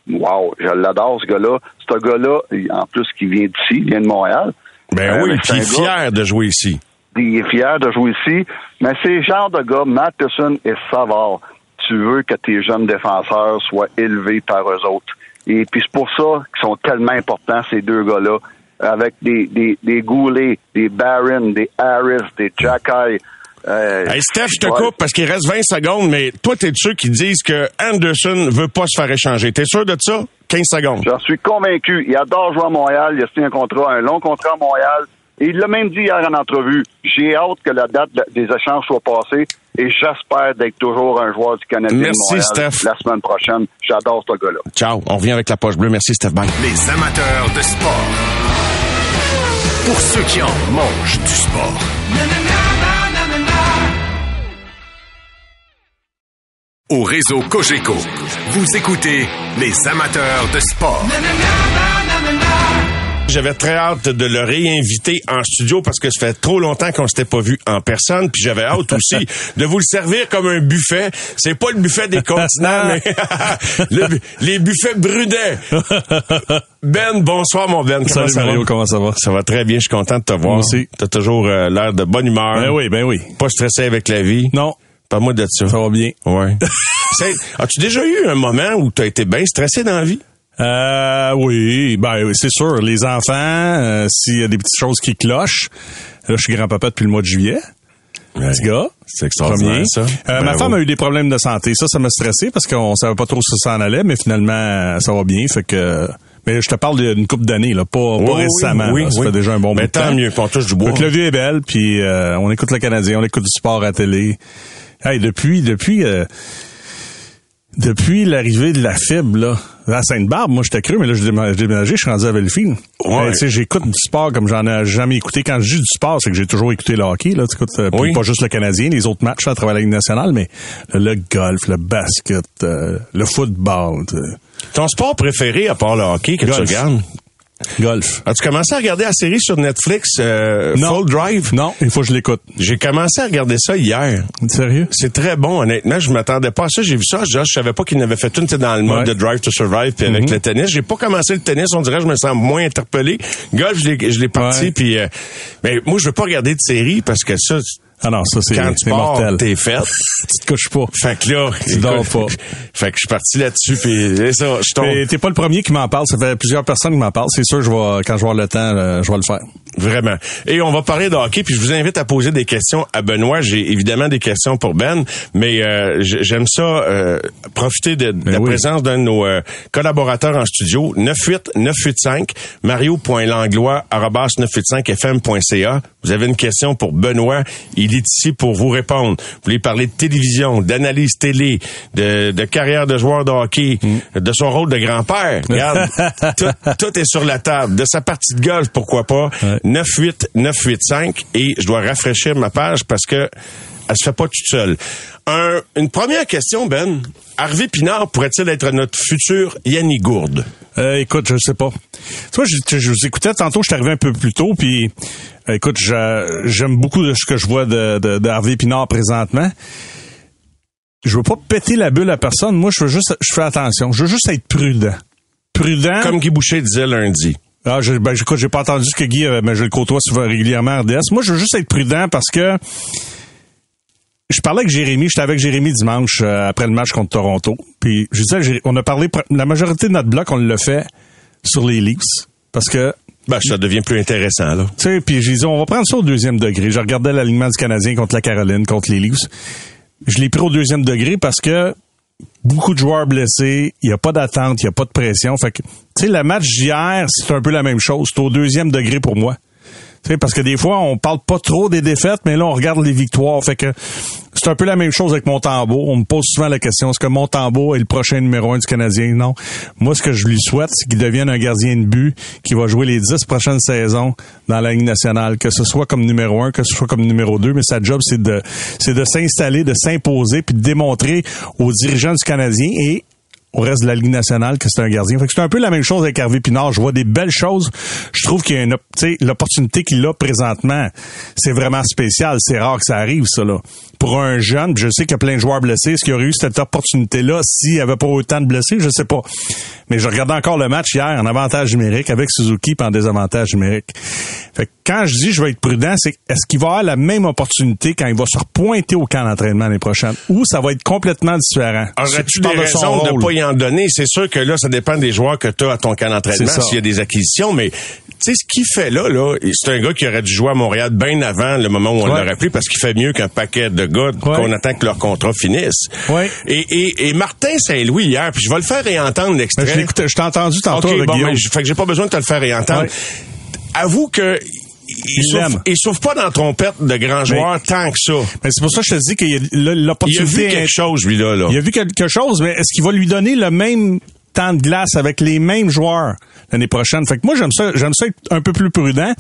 Wow, je l'adore, ce gars-là. Ce gars-là, en plus, qui vient d'ici, il vient de Montréal. Ben euh, oui, puis il est fier de jouer ici. Il est fier de jouer ici. Mais c'est le genre de gars, Matheson et Savard. Tu veux que tes jeunes défenseurs soient élevés par eux autres. Et puis c'est pour ça qu'ils sont tellement importants, ces deux gars-là, avec des, des, des Goulet, des Barron, des Harris, des Jacky. Euh, hey Steph, je te ouais. coupe parce qu'il reste vingt secondes, mais toi, t'es de ceux qui disent que Anderson veut pas se faire échanger. T'es sûr de ça? quinze secondes. J'en suis convaincu. Il adore jouer à Montréal. Il a signé un contrat, un long contrat à Montréal. Et il l'a même dit hier en entrevue. J'ai hâte que la date des échanges soit passée et j'espère d'être toujours un joueur du Canadien Merci, de Montréal Steph. La semaine prochaine. J'adore ce gars-là. Ciao. On revient avec la poche bleue. Merci, Steph. Bye. Les amateurs de sport. Pour ceux qui en mangent du sport. Au réseau Cogeco, vous écoutez les amateurs de sport. J'avais très hâte de le réinviter en studio parce que ça fait trop longtemps qu'on s'était pas vu en personne. Puis j'avais hâte aussi de vous le servir comme un buffet. C'est pas le buffet des continents, mais le, les buffets Brudet. Ben, bonsoir mon Ben. Salut Mario, comment ça va? Ça va très bien, je suis content de te voir. Moi aussi. T'as toujours euh, l'air de bonne humeur. Ben oui, ben oui. Pas stressé avec la vie. Non. Parle-moi de ça. Ça va bien. Ouais. C'est, as-tu déjà eu un moment où t'as été bien stressé dans la vie? Euh, oui. Ben, oui, c'est sûr. Les enfants, euh, s'il y a des petites choses qui clochent. Là, je suis grand-papa depuis le mois de juillet. Ouais. Ce gars. C'est extraordinaire, ça. Euh, ben ma femme oui. a eu des problèmes de santé. Ça, ça m'a stressé parce qu'on savait pas trop si ça s'en allait, mais finalement, ça va bien. Fait que... Mais je te parle d'une couple d'années, là, pas, oui, pas oui, récemment. Oui, là, ça oui. fait déjà un bon moment. Mais tant mieux, on touche du bois. Donc, le vieux est belle, puis euh, on écoute le Canadien, on écoute du sport à la télé. Hey, depuis, depuis, euh, depuis l'arrivée de la fibre, là, à Sainte-Barbe, moi, j'étais cru, mais là, j'ai déménagé, je suis rendu à Belleville. Ouais. Hey, tu sais, j'écoute du sport comme j'en ai jamais écouté. Quand je dis du sport, c'est que j'ai toujours écouté le hockey, là. Tu écoutes, euh, oui. pas juste le Canadien, les autres matchs, là, à travers la Ligue nationale, mais là, le golf, le basket, euh, le football, t'sais. Ton sport préféré, à part le hockey, que golf. Tu regardes? Golf. As-tu commencé à regarder la série sur Netflix, euh, Full Drive? Non, il faut que je l'écoute. J'ai commencé à regarder ça hier. Sérieux? C'est très bon, honnêtement. Je m'attendais pas à ça. J'ai vu ça. Je, je savais pas qu'il n'avait fait une, t'sais, dans le mode ouais. de Drive to Survive, puis mm-hmm. avec le tennis. J'ai pas commencé le tennis. On dirait que je me sens moins interpellé. Golf, je l'ai, je l'ai parti, puis euh, mais moi, je veux pas regarder de série parce que ça... Ah non, ça, c'est, quand tu c'est pars, mortel. T'es fait. Tu te couches pas. Fait que là, tu dors pas. Fait que je suis parti là-dessus, puis ça, je tombe. Mais t'es pas le premier qui m'en parle. Ça fait plusieurs personnes qui m'en parlent. C'est sûr, je vais, quand je vais avoir le temps, je vais le faire. Vraiment. Et on va parler de hockey, puis je vous invite à poser des questions à Benoît. J'ai évidemment des questions pour Ben, mais euh, j'aime ça euh, profiter de, de la oui. présence d'un de nos euh, collaborateurs en studio. neuf huit neuf huit cinq mario point langlois arobase neuf cent quatre-vingt-cinq f m point c a. Vous avez une question pour Benoît. Il est ici pour vous répondre. Vous voulez parler de télévision, d'analyse télé, de, de carrière de joueur de hockey, mm. de son rôle de grand-père. Regarde, tout, tout est sur la table. De sa partie de golf, pourquoi pas. Ouais. neuf huit neuf huit cinq. Et je dois rafraîchir ma page parce que elle se fait pas toute seule. Un, une première question, Ben. Harvey-Pinard pourrait-il être notre futur Yannick Gourde? Euh, écoute, je sais pas. Tu vois, je, je vous écoutais tantôt, je suis arrivé un peu plus tôt, puis écoute, je, j'aime beaucoup de ce que je vois de, de, de Harvey-Pinard présentement. Je veux pas péter la bulle à personne. Moi, je veux juste, je fais attention. Je veux juste être prudent. Prudent. Comme Guy Boucher disait lundi. Ah, je, ben, écoute, j'ai pas entendu ce que Guy, mais ben, je le côtoie souvent régulièrement R D S. Moi, je veux juste être prudent parce que je parlais avec Jérémy, j'étais avec Jérémy dimanche euh, après le match contre Toronto. Puis je disais, on a parlé, la majorité de notre bloc, on l'a fait sur les Leafs parce que ben, ça devient plus intéressant, là. Tu sais, puis j'ai dit, on va prendre ça au deuxième degré. Je regardais l'alignement du Canadien contre la Caroline, contre les Leafs. Je l'ai pris au deuxième degré parce que beaucoup de joueurs blessés, il n'y a pas d'attente, il n'y a pas de pression. Fait que, tu sais, le match d'hier, c'est un peu la même chose. C'est au deuxième degré pour moi. Tu sais, parce que des fois, on parle pas trop des défaites, mais là, on regarde les victoires. Fait que c'est un peu la même chose avec Montembeault. On me pose souvent la question, est-ce que Montembeault est le prochain numéro un du Canadien? Non. Moi, ce que je lui souhaite, c'est qu'il devienne un gardien de but qui va jouer les dix prochaines saisons dans la Ligue nationale, que ce soit comme numéro un, que ce soit comme numéro deux, mais sa job, c'est de c'est de s'installer, de s'imposer, puis de démontrer aux dirigeants du Canadien et au reste de la Ligue nationale que c'est un gardien. Fait que c'est un peu la même chose avec Harvey-Pinard. Je vois des belles choses. Je trouve qu'il y a une, tu sais, l'opportunité qu'il a présentement, c'est vraiment spécial. C'est rare que ça arrive, ça, là. Pour un jeune, je sais qu'il y a plein de joueurs blessés. Est-ce qu'il y aurait eu cette opportunité-là s'il n'y avait pas autant de blessés? Je sais pas. Mais je regardais encore le match hier en avantage numérique avec Suzuki puis en désavantage numérique. Fait que quand je dis je vais être prudent, c'est est-ce qu'il va avoir la même opportunité quand il va se repointer au camp d'entraînement l'année prochaine? Ou ça va être complètement différent? Aurais-tu des raisons de ne pas y en donner? C'est sûr que là, ça dépend des joueurs que tu as à ton camp d'entraînement, s'il y a des acquisitions, mais tu sais, ce qu'il fait là, là, c'est un gars qui aurait dû jouer à Montréal bien avant le moment où on ouais. l'aurait pris, parce qu'il fait mieux qu'un paquet de gars ouais. qu'on attend que leur contrat finisse. Ouais. Et, et, et Martin Saint-Louis hier, puis je vais le faire réentendre l'extrait. Ben, je, je t'ai entendu tantôt, okay, bon, Guillaume. Ben, fait que j'ai pas besoin de te le faire réentendre. Ouais. Avoue que il ne souffre pas dans la trompette de grands joueurs mais, tant que ça. Mais c'est pour ça que je te dis qu'il y a l'opportunité. Il a vu quelque chose, lui-là. Là. Il a vu quelque chose, mais est-ce qu'il va lui donner le même temps de glace avec les mêmes joueurs l'année prochaine? Fait que moi, j'aime ça, j'aime ça être un peu plus prudent,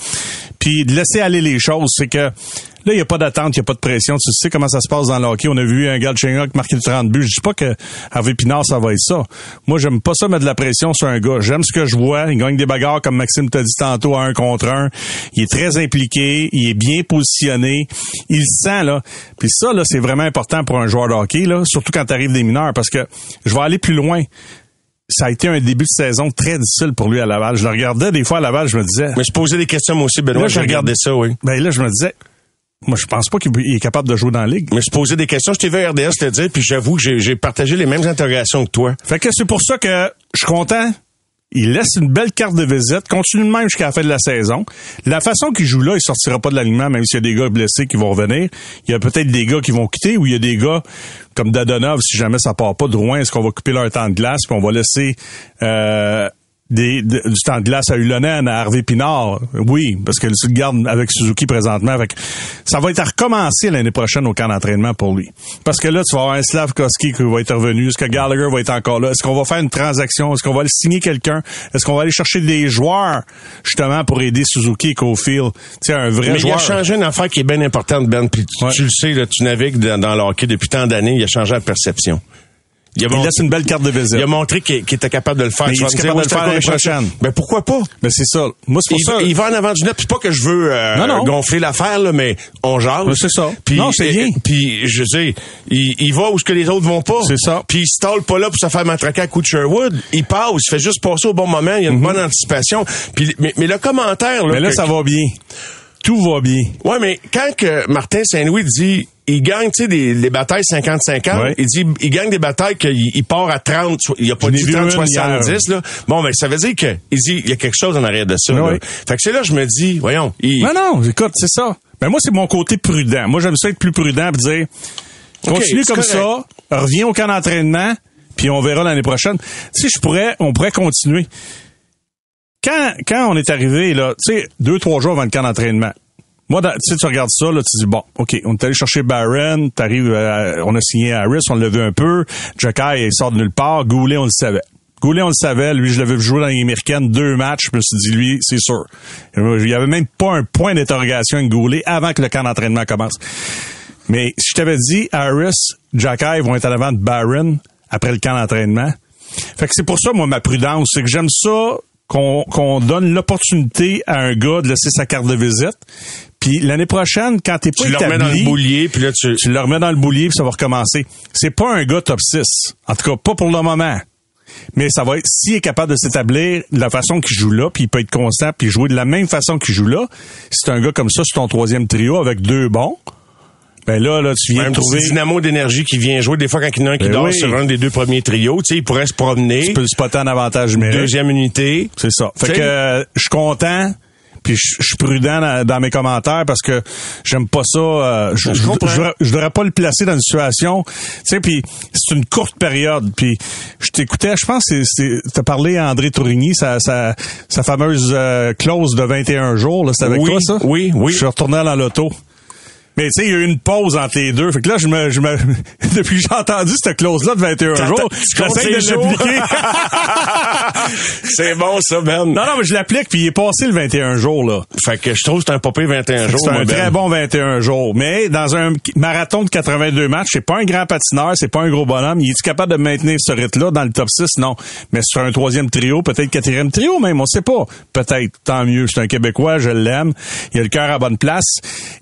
puis de laisser aller les choses. C'est que là, il n'y a pas d'attente, il n'y a pas de pression. Tu sais comment ça se passe dans le hockey. On a vu un gars de Galchenyuk marquer trente buts. Je dis pas que Harvey-Pinard, ça va être ça. Moi, j'aime pas ça mettre de la pression sur un gars. J'aime ce que je vois. Il gagne des bagarres, comme Maxime t'a dit tantôt, à un contre un. Il est très impliqué. Il est bien positionné. Il sent, là. Puis ça, là, c'est vraiment important pour un joueur de hockey, là. Surtout quand t'arrives des mineurs, parce que je vais aller plus loin. Ça a été un début de saison très difficile pour lui à Laval. Je le regardais des fois à Laval, je me disais... Mais je posais des questions, moi aussi, Benoît. Là, je regardais ça, oui. Ben là, je me disais... Moi, je pense pas qu'il est capable de jouer dans la Ligue. Mais je posais des questions. Je t'ai vu à R D S te dire, puis j'avoue que j'ai, j'ai partagé les mêmes interrogations que toi. Fait que c'est pour ça que je suis content. Il laisse une belle carte de visite, continue de même jusqu'à la fin de la saison. La façon qu'il joue là, il sortira pas de l'alignement, même s'il y a des gars blessés qui vont revenir. Il y a peut-être des gars qui vont quitter, ou il y a des gars comme Dadonov, si jamais ça part pas, Drouin, est-ce qu'on va couper leur temps de glace, puis on va laisser... Euh, Des, de, du temps de glace à Ulonen, à Harvey-Pinard, oui, parce que le garde avec Suzuki présentement, fait que ça va être à recommencer l'année prochaine au camp d'entraînement pour lui. Parce que là, tu vas avoir un Slavkovski qui va être revenu, est-ce que Gallagher va être encore là, est-ce qu'on va faire une transaction, est-ce qu'on va aller signer quelqu'un, est-ce qu'on va aller chercher des joueurs, justement, pour aider Suzuki et Caulfield, tu sais, un vrai mais joueur. Mais il a changé une affaire qui est bien importante, Ben, puis tu, ouais. tu le sais, là, tu navigues dans, dans le hockey depuis tant d'années, il a changé la perception. Il, il montré, laisse une belle carte de visite. Il a montré qu'il, qu'il était capable de le faire. Mais il est capable de le faire l'année prochaine. Ben pourquoi pas? Ben c'est ça. Moi c'est pour il, ça. Il va en avant du net. Puis pas que je veux euh, non, non. gonfler l'affaire là, mais on jase. Ben, c'est ça. Pis, non c'est rien. Puis je sais, il, il va où ce que les autres vont pas. C'est ça. Puis il se stalle pas là pour se faire matraquer à coup de Sherwood. Il passe. Il fait juste passer au bon moment. Il y a une mm-hmm. bonne anticipation. Puis mais, mais le commentaire là. Mais là que, ça va bien. Tout va bien. Ouais, mais quand que Martin Saint-Louis dit il gagne, tu sais, des, des batailles cinquante cinquante. Ouais. Il dit, il gagne des batailles qu'il il part à trente, il a pas dit trente soixante-dix, là. Bon, ben, ça veut dire que, il dit, il y a quelque chose en arrière de ça, ouais. là. Fait que c'est là, je me dis, voyons, il... Non, non, écoute, c'est ça. Ben, moi, c'est mon côté prudent. Moi, j'aime ça être plus prudent pis dire, continue okay, comme correct. Ça, reviens au camp d'entraînement, puis on verra l'année prochaine. Tu sais, je pourrais, on pourrait continuer. Quand, quand on est arrivé, là, tu sais, deux, trois jours avant le camp d'entraînement, moi, tu sais, tu regardes ça, là, tu dis, bon, OK, on est allé chercher Barron, t'arrives, euh, on a signé Harris, on l'a vu un peu, Jokai, il sort de nulle part, Goulet, on le savait. Goulet, on le savait, lui, je l'avais joué dans les Américaines, deux matchs, je me suis dit, lui, c'est sûr. Il y avait même pas un point d'interrogation avec Goulet avant que le camp d'entraînement commence. Mais si je t'avais dit, Harris, Jokai vont être en avant de Barron après le camp d'entraînement, fait que c'est pour ça, moi, ma prudence, c'est que j'aime ça, qu'on, qu'on donne l'opportunité à un gars de laisser sa carte de visite. Puis l'année prochaine, quand t'es pas tu établi, le remets dans le boulier, puis là tu... tu le remets dans le boulier, puis ça va recommencer. C'est pas un gars top six. En tout cas, pas pour le moment. Mais ça va être, s'il est capable de s'établir de la façon qu'il joue là, puis il peut être constant, puis jouer de la même façon qu'il joue là, c'est un gars comme ça sur ton troisième trio avec deux bons. Ben là, là, tu viens un de trouver... Un petit dynamo d'énergie qui vient jouer. Des fois, quand il y en a un qui ben dort oui. sur un des deux premiers trios, tu sais, il pourrait se promener. Tu peux le spotter en avantage numérique. Deuxième unité. C'est ça. Fait t'sais... que euh, je suis content, puis je suis prudent dans, dans mes commentaires parce que j'aime pas ça. Euh, je je devrais pas le placer dans une situation. Tu sais, puis c'est une courte période. Puis je t'écoutais, je pense que t'as parlé à André Tourigny, sa, sa, sa fameuse euh, clause de vingt et un jours. Là, c'était avec oui, toi, ça? Oui, oui. Je suis retourné dans l'auto. Mais tu sais, il y a eu une pause entre les deux. Fait que là, je me, je me, depuis que j'ai entendu cette clause-là de vingt et un jours, j'essaie de l'appliquer. C'est bon, ça, Ben. Non, non, mais je l'applique, puis il est passé le vingt et un jours, là. Fait que je trouve que c'est un popé vingt et un jours, c'est un ben. Très bon vingt et un jours. Mais dans un marathon de quatre-vingt-deux matchs, c'est pas un grand patineur, c'est pas un gros bonhomme. Il est capable de maintenir ce rythme-là dans le top six? Non. Mais sur un troisième trio, peut-être quatrième trio même, on sait pas. Peut-être, tant mieux. C'est un Québécois, je l'aime. Il a le cœur à bonne place.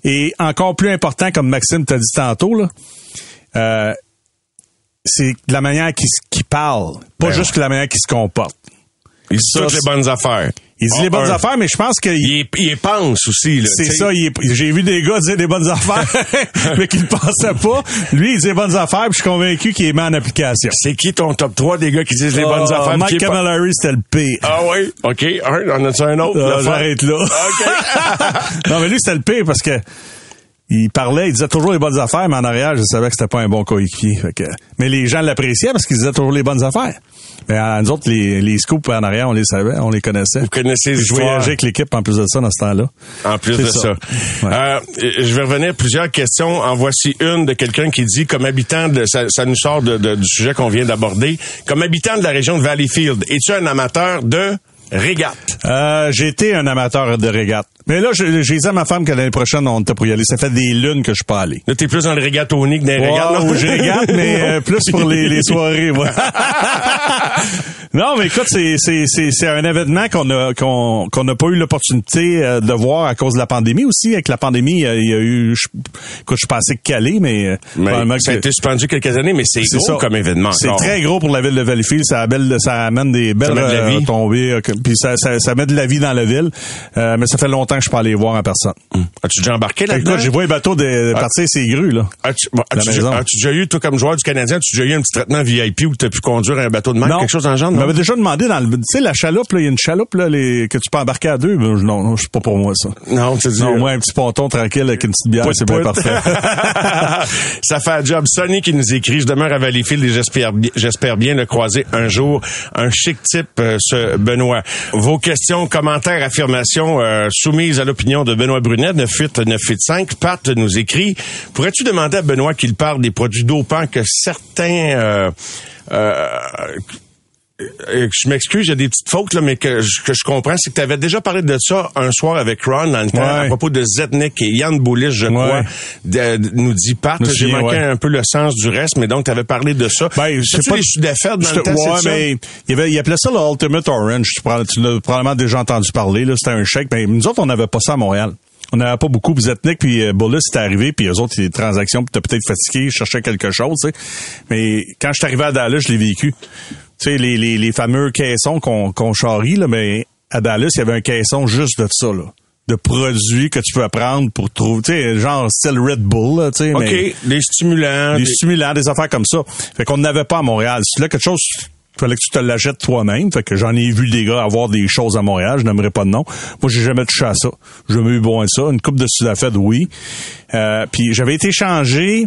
Et encore plus important, comme Maxime t'a dit tantôt, là, euh, c'est la manière qu'il, qu'il parle, pas ben juste ouais. la manière qu'il se comporte. Il dit ça, toutes les bonnes affaires. Il dit oh, les bonnes un... affaires, mais je pense qu'il il, il pense aussi. Là, c'est t'sais. Ça, il, j'ai vu des gars dire des bonnes affaires, mais qu'ils ne pensaient pas. Lui, il dit les bonnes affaires, puis je suis convaincu qu'il les met en application. C'est qui ton top trois des gars qui disent les oh, bonnes affaires? Mike Camilleri, c'était le pire. Ah oui? OK, un, on a-tu un autre? Euh, j'arrête là. OK. Non, mais lui, c'était le pire parce que il parlait, il disait toujours les bonnes affaires, mais en arrière, je savais que c'était pas un bon coéquipier. Fait que... Mais les gens l'appréciaient parce qu'ils disaient toujours les bonnes affaires. Mais à nous autres, les, les scoops en arrière, on les savait, on les connaissait. Vous connaissez les histoires. Je voyageais avec l'équipe en plus de ça dans ce temps-là. En plus c'est de ça. ça. Ouais. Euh, je vais revenir à plusieurs questions. En voici une de quelqu'un qui dit, comme habitant de, ça, ça nous sort de, de, du sujet qu'on vient d'aborder. Comme habitant de la région de Valleyfield, es-tu un amateur de régate? Euh, j'ai été un amateur de régate. Mais là, j'ai, j'ai dit à ma femme que l'année prochaine, on était pour y aller. Ça fait des lunes que je suis pas allé. Là, t'es plus dans le régatonique des wow, régates. Non, je régate, mais euh, plus pour les, les soirées, moi. Non, mais écoute, c'est, c'est, c'est, c'est un événement qu'on a, qu'on, qu'on n'a pas eu l'opportunité de voir à cause de la pandémie aussi. Avec la pandémie, il y a eu, je, écoute, je pensais que Calais, mais, mais ça a été suspendu quelques années, mais c'est, c'est gros ça. Comme événement. C'est non. Très gros pour la ville de Valleyfield. Ça, belle, ça amène des belles euh, de tombées, puis ça, ça, ça met de la vie dans la ville. Euh, mais ça fait longtemps que je peux aller voir en personne. Mmh. As-tu déjà embarqué là-dedans? Écoute, j'ai vu les bateaux de partir ces grues, là. As-tu, bon, as-tu, déjà, as-tu déjà eu, toi, comme joueur du Canadien, as-tu déjà eu un petit traitement V I P où tu as pu conduire un bateau de manque, quelque chose dans le genre? Non, m'avait déjà demandé dans le, tu sais, la chaloupe, là, il y a une chaloupe, là, les, que tu peux embarquer à deux. Non, non, c'est pas pour moi, ça. Non, tu dis. Non, moi, un petit ponton tranquille avec une petite bière, pout, c'est pout. Bien parfait. Ça fait un job. Sonny qui nous écrit, je demeure à Valleyfield et j'espère, j'espère bien le croiser un jour. Un chic type, euh, ce Benoît. Vos questions, commentaires, affirmations, euh, soumis à l'opinion de Benoît Brunet, neuf huit neuf huit cinq. Pat nous écrit, pourrais-tu demander à Benoît qu'il parle des produits dopants que certains... Euh, euh, je m'excuse, j'ai des petites fautes, là, mais que, que je comprends, c'est que tu avais déjà parlé de ça un soir avec Ron, dans le temps, ouais. À propos de Zetnik et Yann Boulish, je crois, ouais. de, de, nous dit Pat. Nous j'ai dit, manqué ouais. un peu le sens du reste, mais donc tu avais parlé de ça. Ben, je sais pas. Les sudaffaires dans le temps, ouais, c'est mais ça? Il, avait, il appelait ça le Ultimate Orange. Tu, tu l'as probablement déjà entendu parler, là. C'était un chèque. Ben, nous autres, on n'avait pas ça à Montréal. On n'avait pas beaucoup. Puis Zetnik, puis euh, Boulish, c'était arrivé, puis eux autres, les transactions, puis t'as peut-être fatigué, je cherchais quelque chose, tu sais. Mais quand je suis arrivé à Dallas, je l'ai vécu. Tu sais, les, les, les fameux caissons qu'on, qu'on charrie, là, mais à Dallas, il y avait un caisson juste de ça, là. De produits que tu peux prendre pour trouver, tu sais, genre style Red Bull, là, tu sais. OK, mais, les stimulants. Les stimulants, des affaires comme ça. Fait qu'on n'avait pas à Montréal. C'est là quelque chose, il fallait que tu te l'achètes toi-même. Fait que j'en ai vu des gars avoir des choses à Montréal, je n'aimerais pas de nom. Moi, j'ai jamais touché à ça. J'ai jamais eu bon à ça. Une coupe de sudafed, oui. Euh, puis j'avais été changé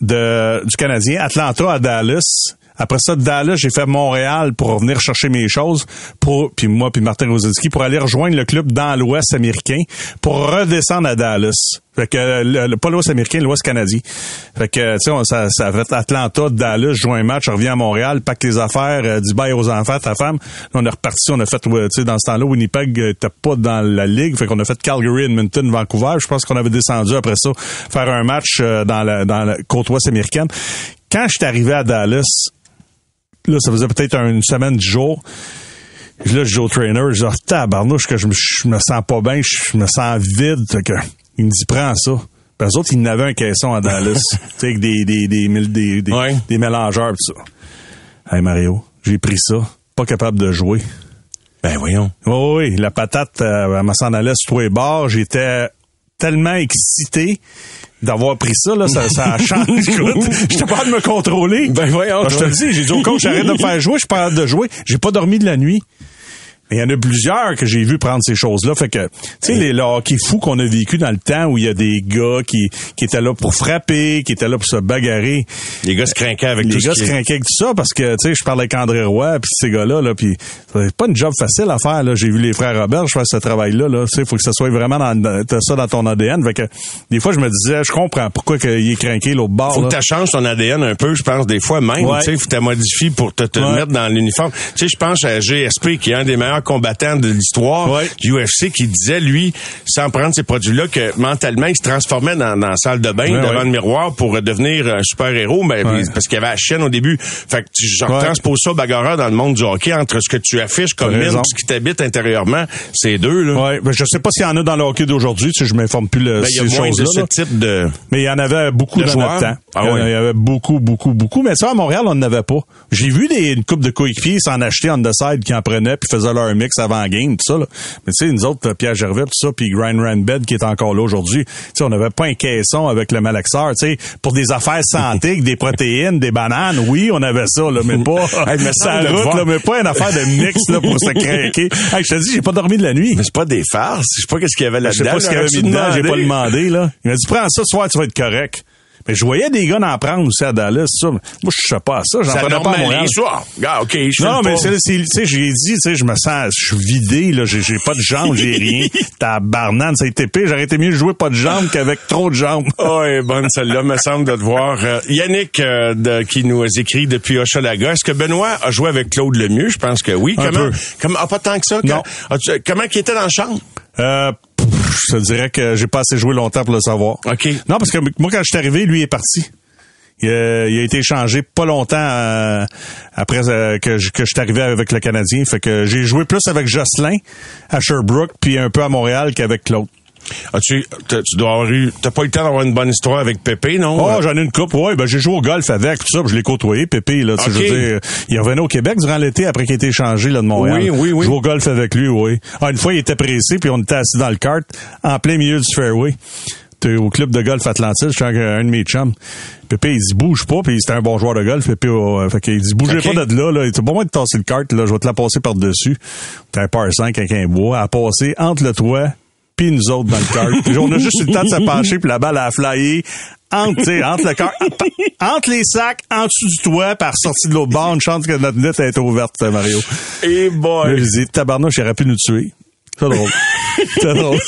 de, du Canadien, Atlanta à Dallas. Après ça, de Dallas, j'ai fait Montréal pour revenir chercher mes choses, pour puis moi puis Martin Rosinski, pour aller rejoindre le club dans l'Ouest américain, pour redescendre à Dallas. Fait que, le, le, pas l'Ouest américain, l'Ouest canadien. Fait que, tu sais, ça, ça fait Atlanta, Dallas, je joue un match, je reviens à Montréal, pack les affaires, euh, dis bye aux enfants, ta femme. On est reparti, on a fait, tu sais, dans ce temps-là, Winnipeg était pas dans la ligue. Fait qu'on a fait Calgary, Edmonton, Vancouver. Je pense qu'on avait descendu après ça, faire un match euh, dans la, dans la côte Ouest américaine. Quand je suis arrivé à Dallas, là, ça faisait peut-être une semaine, dix jours. Là, je joue au trainer. Je dis, oh, tabarnouche, que je me, je me sens pas bien, je me sens vide. Fait que, il me dit, prends ça. Puis eux autres, ils n'avaient un caisson à Dallas. Tu sais, avec des, des, des, des, des, ouais. des mélangeurs pis ça. Hey, Mario, j'ai pris ça. Pas capable de jouer. Ben, voyons. Oui, oh, oui, la patate, euh, elle me s'en allait sur tous les bords. J'étais tellement excité d'avoir pris ça, là, ça, ça change. J'étais pas de me contrôler. Ben, voyons. Ben, je te le dis, j'ai dit au coach, j'arrête de me faire jouer, je suis pas hâte de jouer. J'ai pas dormi de la nuit. il y en a plusieurs que j'ai vu prendre ces choses-là. Fait que, tu sais, les le hockey fou qu'on a vécu dans le temps où il y a des gars qui, qui étaient là pour frapper, qui étaient là pour se bagarrer. Les gars se crinquaient avec les tout ça. Les gars se crinquaient avec tout ça parce que, tu sais, je parlais avec André Roy pis ces gars-là, là, pis c'est pas une job facile à faire, là. J'ai vu les frères Robert, je fais ce travail-là, là. Tu sais, faut que ça soit vraiment dans, t'as ça dans ton A D N. Fait que, des fois, je me disais, je comprends pourquoi qu'il est crinqué l'autre bord. Faut là. Que t'as changé ton A D N un peu, je pense, des fois même. Ouais. Tu sais, faut que t'as modifié pour te, te ouais. mettre dans l'uniforme. Tu sais, je pense à G S P, qui est un des meilleurs combattant de l'histoire ouais. du U F C, qui disait, lui, sans prendre ces produits-là, que mentalement, il se transformait dans, dans la salle de bain, ouais, devant ouais. le miroir, pour devenir un super-héros, ben, ouais. parce qu'il y avait la chaîne au début. Fait que tu genre, ouais. transposes ça bagarreur dans le monde du hockey, entre ce que tu affiches comme mine, ce qui t'habite intérieurement, c'est deux. Là. Ouais, ben, je sais pas s'il y en a dans le hockey d'aujourd'hui, si je m'informe plus de ben, ces choses-là. De ce type de... Mais il y en avait beaucoup de dans joueurs. Notre temps. Ah, il y en ouais. avait beaucoup, beaucoup, beaucoup. Mais ça, à Montréal, on n'avait pas. J'ai vu des, une couple de coéquipiers s'en acheter on the side, qui en prenaient, puis faisaient leur mix avant la game, tout ça, là. Mais tu sais, nous autres, Pierre Gervais, tout ça, puis Grand Rambed, qui est encore là aujourd'hui, tu sais, on n'avait pas un caisson avec le malaxeur, tu sais, pour des affaires santé, des protéines, des bananes, oui, on avait ça, là, mais pas hey, mais ça route, voir. Là, mais pas une affaire de mix, là, pour se craquer. Hey, je te dis, j'ai pas dormi de la nuit. Mais c'est pas des farces, je sais pas qu'est-ce qu'il y avait là-dedans. Je sais pas ce qu'il y avait mis dedans, j'ai pas demandé, là. Il m'a dit, prends ça, ce soir, tu vas être correct. Mais je voyais des gars en prendre aussi à Dallas, ça. Moi, je sais pas ça. J'en ça prenais pas à Montréal. Ah, ok. Je non, mais c'est, c'est, tu sais, j'ai dit, tu sais, je me sens, je suis vidé, là. J'ai, j'ai pas de jambes, j'ai rien. Tabarnane, ça a été pire. J'aurais été mieux de jouer pas de jambes qu'avec trop de jambes. Oh, et bonne celle-là, me semble de te voir. Euh, Yannick, euh, de, qui nous écrit depuis Hochelaga. Est-ce que Benoît a joué avec Claude Lemieux? Je pense que oui. Un comment, peu. Comment, ah, pas tant que ça. Non. Quand, comment qu'il était dans la chambre? Euh, Je te dirais que j'ai pas assez joué longtemps pour le savoir. OK. Non, parce que moi, quand je suis arrivé, lui est parti. Il a, il a été échangé pas longtemps euh, après euh, que je que je suis arrivé avec le Canadien. Fait que j'ai joué plus avec Jocelyn à Sherbrooke, puis un peu à Montréal qu'avec Claude. As-tu, t'as, tu dois avoir eu, t'as pas eu le temps d'avoir une bonne histoire avec Pépé, non? Oh, j'en ai une coupe, ouais, ben, j'ai joué au golf avec, tout ça, pis je l'ai côtoyé, Pépé, là, tu okay. sais, je veux dire, il revenait au Québec durant l'été après qu'il ait été échangé, là, de Montréal. Oui, oui, oui. Joué au golf avec lui, oui. Ah, une fois, il était pressé, puis on était assis dans le kart, en plein milieu du fairway. T'es au club de golf Atlantique, je suis un de mes chums. Pépé, il dit, bouge pas, puis c'était un bon joueur de golf, Pépé, euh, fait qu'il dit, bougez okay. pas de là, là, il dit, bon, moi, de tasser le kart, là, je vais te la passer par-dessus. T'as un par cinq avec un bois, à passer entre le toit, pis nous autres dans le cœur. On a juste eu le temps de se pencher, puis la balle a flyé entre, entre le cœur, entre les sacs, en dessous du toit, par sortie de l'autre bord. Une chance que notre lunette a été ouverte, Mario. Et boy! Là, je dis, tabarnouche, il aurait pu nous tuer. C'est drôle. C'est drôle.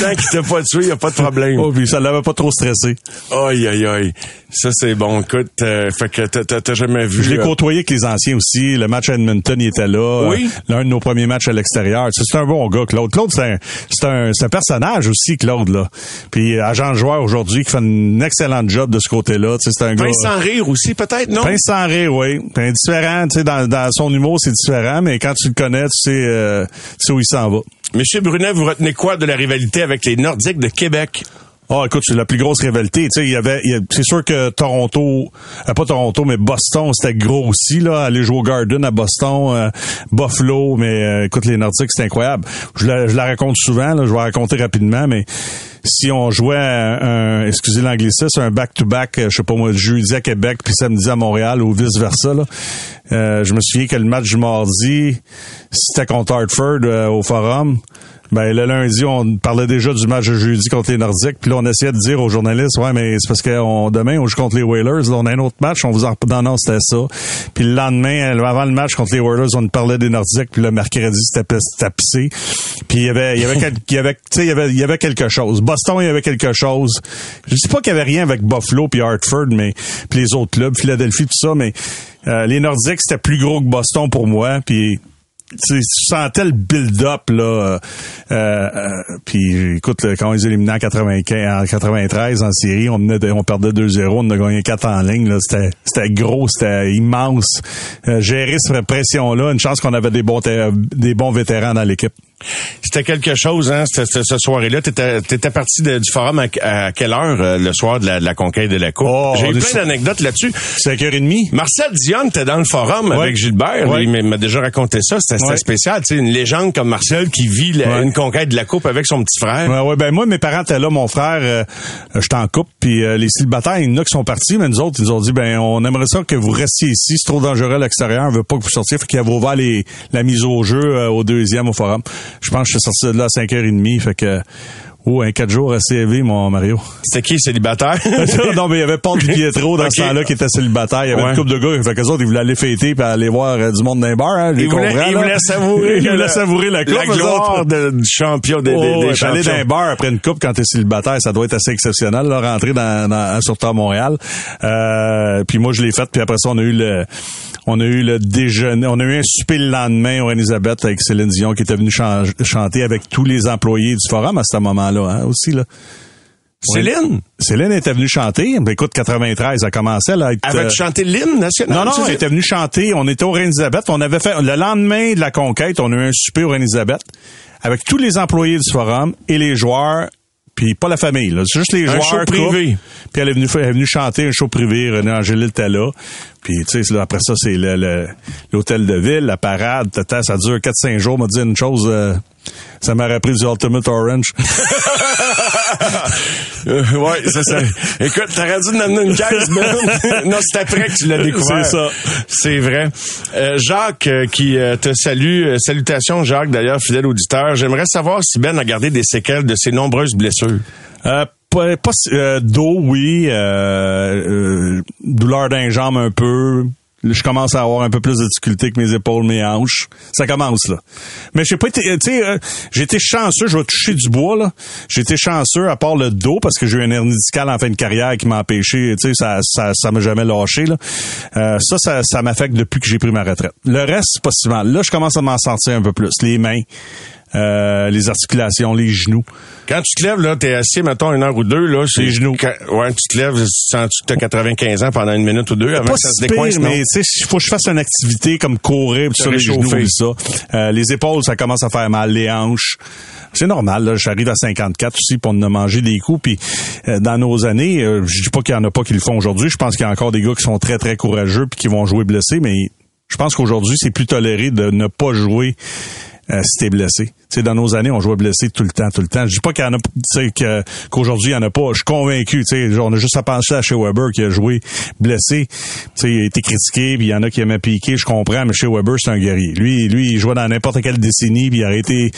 Tant qu'il t'a pas tué, il n'y a pas de problème. Oh, puis ça l'avait pas trop stressé. Aïe, aïe, aïe. Ça, c'est bon. Écoute, euh, fait que t'as, t'as, t'as jamais vu. Je l'ai euh... côtoyé avec les anciens aussi. Le match à Edmonton, il était là. Oui. Euh, l'un de nos premiers matchs à l'extérieur. C'est, c'est un bon gars, Claude. Claude, c'est un, c'est un, c'est un personnage aussi, Claude, là. Puis, agent de joueur aujourd'hui, qui fait un excellent job de ce côté-là. Tu sais, c'est un Pince gars. Sans rire aussi, peut-être, non? Pince sans rire, oui. C'est indifférent. Tu sais, dans, dans son humour, c'est différent, mais quand tu le connais, tu sais, euh, tu sais où il s'en va. Monsieur Brunet, vous retenez quoi de la rivalité avec les Nordiques de Québec? Ah, écoute, c'est la plus grosse rivalité. Tu sais, il y avait, il y a, c'est sûr que Toronto, euh, pas Toronto, mais Boston, c'était gros aussi, là. Aller jouer au Garden à Boston, euh, Buffalo, mais euh, écoute, les Nordiques, c'est incroyable. Je la, je la raconte souvent, là, je vais la raconter rapidement, mais si on jouait un, un excusez l'anglicisme, un back-to-back, je sais pas moi, jeudi à Québec, puis samedi à Montréal, ou vice-versa, là, euh, je me souviens que le match du mardi, c'était contre Hartford euh, au Forum. Ben, le lundi, on parlait déjà du match de jeudi contre les Nordiques, puis là, on essayait de dire aux journalistes, ouais, mais c'est parce que on, demain, on joue contre les Whalers, là, on a un autre match, on vous en... Non, non, c'était ça. Puis le lendemain, avant le match contre les Whalers, on parlait des Nordiques, puis le mercredi, c'était tapissé. Puis il y avait, il y avait, quel... il y avait, tu sais, il y avait, il y avait quelque chose. Boston, il y avait quelque chose. Je dis pas qu'il y avait rien avec Buffalo puis Hartford, mais, puis les autres clubs, Philadelphie, tout ça, mais, euh, les Nordiques, c'était plus gros que Boston pour moi, puis tu sentais le build-up, là. Euh, euh, puis, écoute, quand on les éliminait en quatre-vingt-quinze, en quatre-vingt-treize, en série, on, menait de, on perdait deux zéro, on a gagné quatre en ligne, là. C'était, c'était gros, c'était immense. Euh, gérer cette pression-là, une chance qu'on avait des bons, ter- des bons vétérans dans l'équipe. C'était quelque chose, hein, cette, cette soirée-là. T'étais, t'étais parti de, du forum à, à quelle heure, euh, le soir de la, de la conquête de la Coupe? Oh, j'ai eu plein sur... d'anecdotes là-dessus. cinq heures trente. Marcel Dionne était dans le forum ouais. avec Gilbert. Ouais. Il m'a déjà raconté ça. C'était, ouais. c'était spécial, tu sais, une légende comme Marcel qui vit la, ouais. une conquête de la Coupe avec son petit frère. Ouais, ouais, ben moi, mes parents étaient là. Mon frère, euh, j'étais en couple. Puis euh, les célibataires, il y en a qui sont partis, mais nous autres, ils nous ont dit, ben on aimerait ça que vous restiez ici. C'est trop dangereux à l'extérieur. On veut pas que vous sortiez. Fait qu'il avait ouvert les, la mise au jeu euh, au deuxième au forum. Je pense que je suis sorti de là à cinq heures trente, fait que... Oh, un quatre jours assez élevé, mon Mario. C'était qui, célibataire? Non, mais il y avait Paul Pietro dans okay. ce temps-là qui était célibataire. Il y avait ouais. une couple de gars. Fait qu'eux autres, ils voulaient aller fêter pis aller voir euh, du monde dans les bars, hein. Ils voulaient, ils voulaient savourer. Ils voulaient savourer la coupe. La gloire de, du champion des, oh, des, des champions. Aller dans les bars après une coupe quand t'es célibataire, ça doit être assez exceptionnel, là, rentrer dans, dans, surtout à Montréal. Euh, pis moi, je l'ai faite pis après ça, on a eu le, on a eu le déjeuner. On a eu un souper le lendemain au Réunisabeth avec Céline Dion qui était venue chan- chanter avec tous les employés du forum à ce moment-là. Là, hein, aussi, là. Céline? Céline était venue chanter. Écoute, quatre-vingt-treize, elle commençait là, à être... Elle avait euh... chanté l'hymne national? Non, non, elle était venue chanter. On était au Réunisabeth. On avait fait... Le lendemain de la conquête, on a eu un souper au Réunisabeth avec tous les employés du forum et les joueurs, puis pas la famille, là. C'est juste les un joueurs. Un show privé. Puis elle est venue, elle est venue chanter un show privé. René Angélil était là. Puis, tu sais, après ça, c'est le, le, l'hôtel de ville, la parade, tata, ça dure quatre cinq jours. M'a dit une chose... Euh... Ça m'a rappelé du Ultimate Orange. euh, ouais, c'est ça. Écoute, t'aurais dû nous amener une caisse, mais non, c'est après que tu l'as découvert. C'est ça. C'est vrai. Euh, Jacques, euh, qui euh, te salue. Euh, salutations, Jacques, d'ailleurs, fidèle auditeur. J'aimerais savoir si Ben a gardé des séquelles de ses nombreuses blessures. Euh, pas, pas euh, dos, oui. Euh, euh, douleur d'un jambe un peu. Je commence à avoir un peu plus de difficultés que mes épaules, mes hanches. Ça commence, là. Mais j'ai pas été, tu sais, euh, j'ai été chanceux, je vais toucher du bois, là. J'ai été chanceux, à part le dos, parce que j'ai eu une hernie discale en fin de carrière qui m'a empêché, tu sais, ça, ça, ça m'a jamais lâché, là. Euh, ça, ça, ça m'affecte depuis que j'ai pris ma retraite. Le reste, pas si mal. Là, je commence à m'en sortir un peu plus. Les mains. Euh, les articulations, les genoux. Quand tu te lèves, là, t'es assis, mettons, une heure ou deux, là. C'est les genoux. Quand, ouais, tu te lèves, tu sens que t'as quatre-vingt-quinze ans pendant une minute ou deux avant que ça se décoince, non? Mais, tu sais, faut que je fasse une activité comme courir, pis ça, les genoux, et ça. Euh, les épaules, ça commence à faire mal, les hanches. C'est normal, là. J'arrive à cinquante-quatre aussi pour ne manger des coups, puis euh, dans nos années, euh, je dis pas qu'il y en a pas qui le font aujourd'hui. Je pense qu'il y a encore des gars qui sont très, très courageux puis qui vont jouer blessés, mais je pense qu'aujourd'hui, c'est plus toléré de ne pas jouer Euh, si t'es blessé. Tu sais, dans nos années, on jouait blessé tout le temps, tout le temps. Je dis pas qu'il y en a, tu sais, que, qu'aujourd'hui, il y en a pas. Je suis convaincu, tu sais. On a juste à penser à Shea Weber qui a joué blessé. Tu sais, il a été critiqué, puis il y en a qui aimaient piquer, je comprends, mais Shea Weber, c'est un guerrier. Lui, lui, il jouait dans n'importe quelle décennie, puis il a été,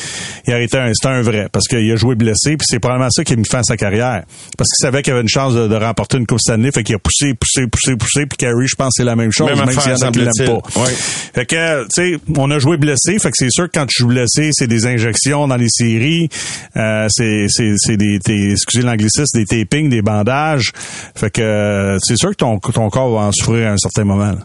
il a été un, c'était un vrai. Parce qu'il a joué blessé, puis c'est probablement ça qui a mis fin à sa carrière. Parce qu'il savait qu'il avait une chance de, de remporter une Coupe Stanley, fait qu'il a poussé, poussé, poussé, poussé, puis Carey, je pense, c'est la même chose, même, même s'il y en a qui l'aiment pas. Ouais. Fait que, tu sais, on a joué blessé, fait que c'est sûr que quand je suis blessé, c'est des injections dans les séries, euh, c'est c'est c'est des, des excusez l'anglicisme, des tapings, des bandages. Fait que c'est sûr que ton ton corps va en souffrir à un certain moment. Là.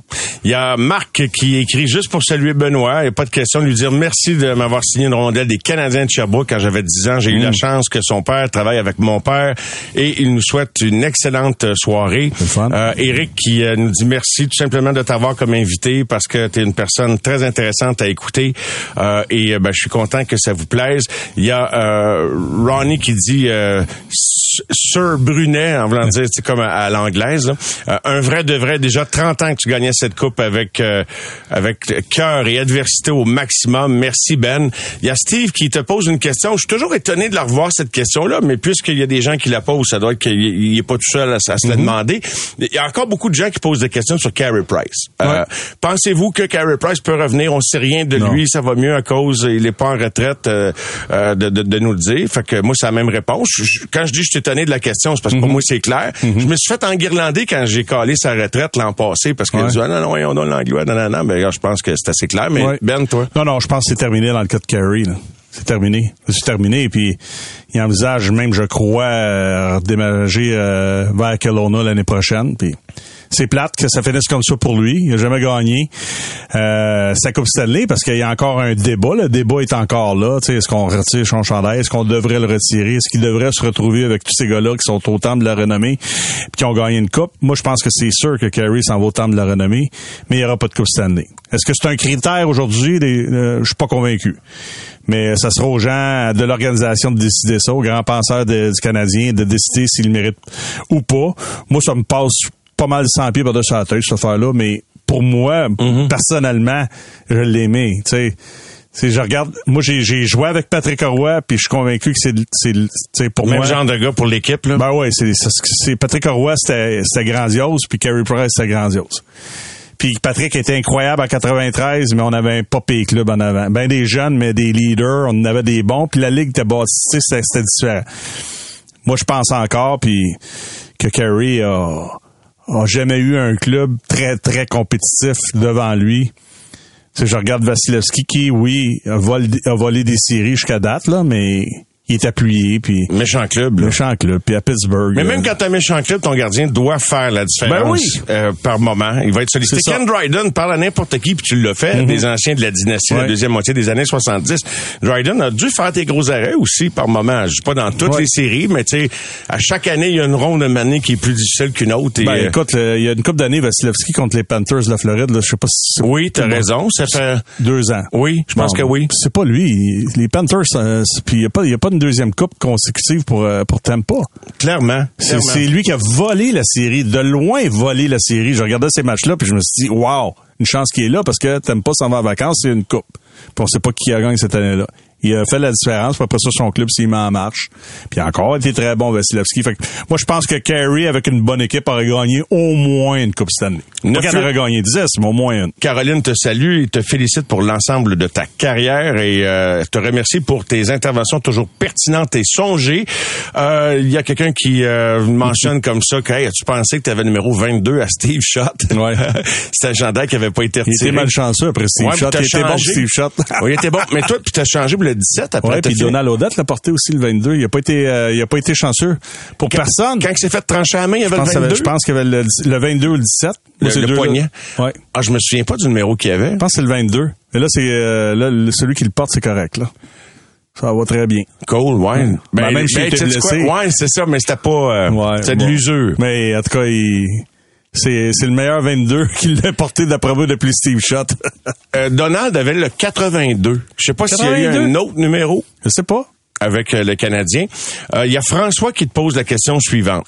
Il y a Marc qui écrit juste pour saluer Benoît. Il n'y a pas de question de lui dire merci de m'avoir signé une rondelle des Canadiens de Sherbrooke quand j'avais dix ans. J'ai mmh. eu la chance que son père travaille avec mon père et il nous souhaite une excellente soirée. C'est fun. Euh, Eric qui nous dit merci tout simplement de t'avoir comme invité parce que t'es une personne très intéressante à écouter. Euh, et ben, je suis content que ça vous plaise. Il y a euh, Ronnie qui dit euh, Sir Brunet, en voulant dire c'est comme à, à l'anglaise, là. Euh, un vrai de vrai, déjà trente ans que tu gagnais cette coupe avec euh, avec cœur et adversité au maximum. Merci Ben. Il y a Steve qui te pose une question. Je suis toujours étonné de la revoir cette question-là, mais puisqu'il y a des gens qui la posent, ça doit être qu'il n'est pas tout seul à, à se la mm-hmm. demander. Il y a encore beaucoup de gens qui posent des questions sur Carey Price. Ouais. Euh, pensez-vous que Carey Price peut revenir? On ne sait rien de non. lui, ça va mieux à cause il n'est pas en retraite euh, euh, de, de, de nous le dire. Fait que moi, c'est la même réponse. Je, quand je dis que je suis étonné de la question, c'est parce que mm-hmm. pour moi, c'est clair. Mm-hmm. Je me suis fait enguirlander quand j'ai calé sa retraite l'an passé parce qu'il ouais. dit ah, non, non, on a l'anglois, non, non, non. Ben, je pense que c'est assez clair. Mais ouais. Ben, toi? Non, non, je pense que c'est terminé dans le cas de Carey, là. C'est terminé. C'est terminé. Puis il envisage même, je crois, redéménager euh, vers Kelowna l'année prochaine. Puis c'est plate que ça finisse comme ça pour lui. Il n'a jamais gagné euh, sa Coupe Stanley parce qu'il y a encore un débat. Le débat est encore là. T'sais, est-ce qu'on retire son chandail? Est-ce qu'on devrait le retirer? Est-ce qu'il devrait se retrouver avec tous ces gars-là qui sont au temple de la renommée et qui ont gagné une coupe? Moi, je pense que c'est sûr que Carey s'en va au temple de la renommée, mais il n'y aura pas de Coupe Stanley. Est-ce que c'est un critère aujourd'hui? Des, euh, je suis pas convaincu. Mais ça sera aux gens de l'organisation de décider ça, aux grands penseurs de, du Canadien, de décider s'ils méritent ou pas. Moi, ça me passe pas mal sans pieds par-dessus la tête, cette affaire-là, mais pour moi, mm-hmm. personnellement, je l'aimais. Tu sais, c'est, je regarde, moi, j'ai, j'ai joué avec Patrick Roy, puis je suis convaincu que c'est, c'est, c'est pour même moi. Même genre de gars pour l'équipe, là. Ben ouais, c'est, c'est, c'est Patrick Roy, c'était, c'était grandiose, puis Carey Price, c'était grandiose. Puis Patrick était incroyable en quatre-vingt-treize, mais on avait un popé club en avant. Ben des jeunes, mais des leaders, on en avait des bons, puis la ligue était bâtie, c'était, c'était différent. Moi, je pense encore, puis que Carey a, a jamais eu un club très, très compétitif devant lui. Tu sais, je regarde Vasilevski qui, oui, a volé, a volé des séries jusqu'à date, là, mais... il est appuyé, puis... méchant club, là. Méchant club, puis à Pittsburgh. Mais même euh... quand t'as méchant club, ton gardien doit faire la différence. Ben oui. Euh, par moment. Il va être sollicité. Ken Dryden parle à n'importe qui, puis tu l'as fait, mm-hmm. des anciens de la dynastie, ouais. la deuxième moitié des années soixante-dix. Dryden a dû faire des gros arrêts aussi, par moment. Je sais pas dans toutes ouais. les séries, mais tu sais, à chaque année, il y a une ronde de manée qui est plus difficile qu'une autre. Et... ben écoute, il euh, y a une couple d'années, Vasilevski contre les Panthers de la Floride, là, je sais pas si... Oui, t'as raison, ça fait... Deux ans. Oui, je pense bon, que oui. C'est pas lui. Les Panthers, euh, puis il y a pas, y a pas une deuxième coupe consécutive pour euh, pour Tampa. Clairement. C'est, Clairement. C'est lui qui a volé la série, de loin volé la série. Je regardais ces matchs-là puis je me suis dit, wow, une chance qu'il est là parce que Tampa s'en va en vacances, c'est une coupe. Puis on sait pas qui a gagné cette année-là. Il a fait la différence, puis après ça, son club s'est mis en marche. Puis encore, il était très bon, Vasilevski. Fait que moi, je pense que Carey, avec une bonne équipe, aurait gagné au moins une Coupe cette année. Pas qu'elle aurait gagné dix, mais au moins une. Caroline te salue et te félicite pour l'ensemble de ta carrière et euh, te remercie pour tes interventions toujours pertinentes et songées. Il euh, y a quelqu'un qui euh, mentionne comme ça que, hey, as-tu pensé que tu avais le numéro vingt-deux à Steve Schott? Ouais. C'était un gendarme qui n'avait pas été retiré. Il était malchanceux après Steve ouais, Schott. Il était bon, Steve Schott. Oui, il était bon. Mais toi, puis t'as changé le dix-sept après. Ouais, puis Donald O'Dette l'a porté aussi le vingt-deux. Il a pas été, euh, il a pas été chanceux pour quand, personne. Quand il s'est fait trancher à la main, il y avait le vingt-deux. Avait, je pense qu'il y avait le, le vingt-deux ou le dix-sept. Le, le, le poignet. Ouais. Ah, je me souviens pas du numéro qu'il y avait. Je pense que c'est le vingt-deux. Mais là, c'est, euh, là, le, celui qui le porte, c'est correct, là. Ça va très bien. Cool, ouais. Mmh. Ben, ben, même si ben, blessé. Quoi? Ouais, c'est ça, mais c'était pas, euh, ouais, c'était de ouais. l'usure. Mais, en tout cas, il, C'est, c'est le meilleur vingt-deux qu'il l'a porté d'après vous depuis Steve Schott. euh, Donald avait le quatre-vingt-deux. Je sais pas quatre-vingt-deux S'il y a eu un autre numéro. Je sais pas. Avec euh, le Canadien. Il euh, y a François qui te pose la question suivante.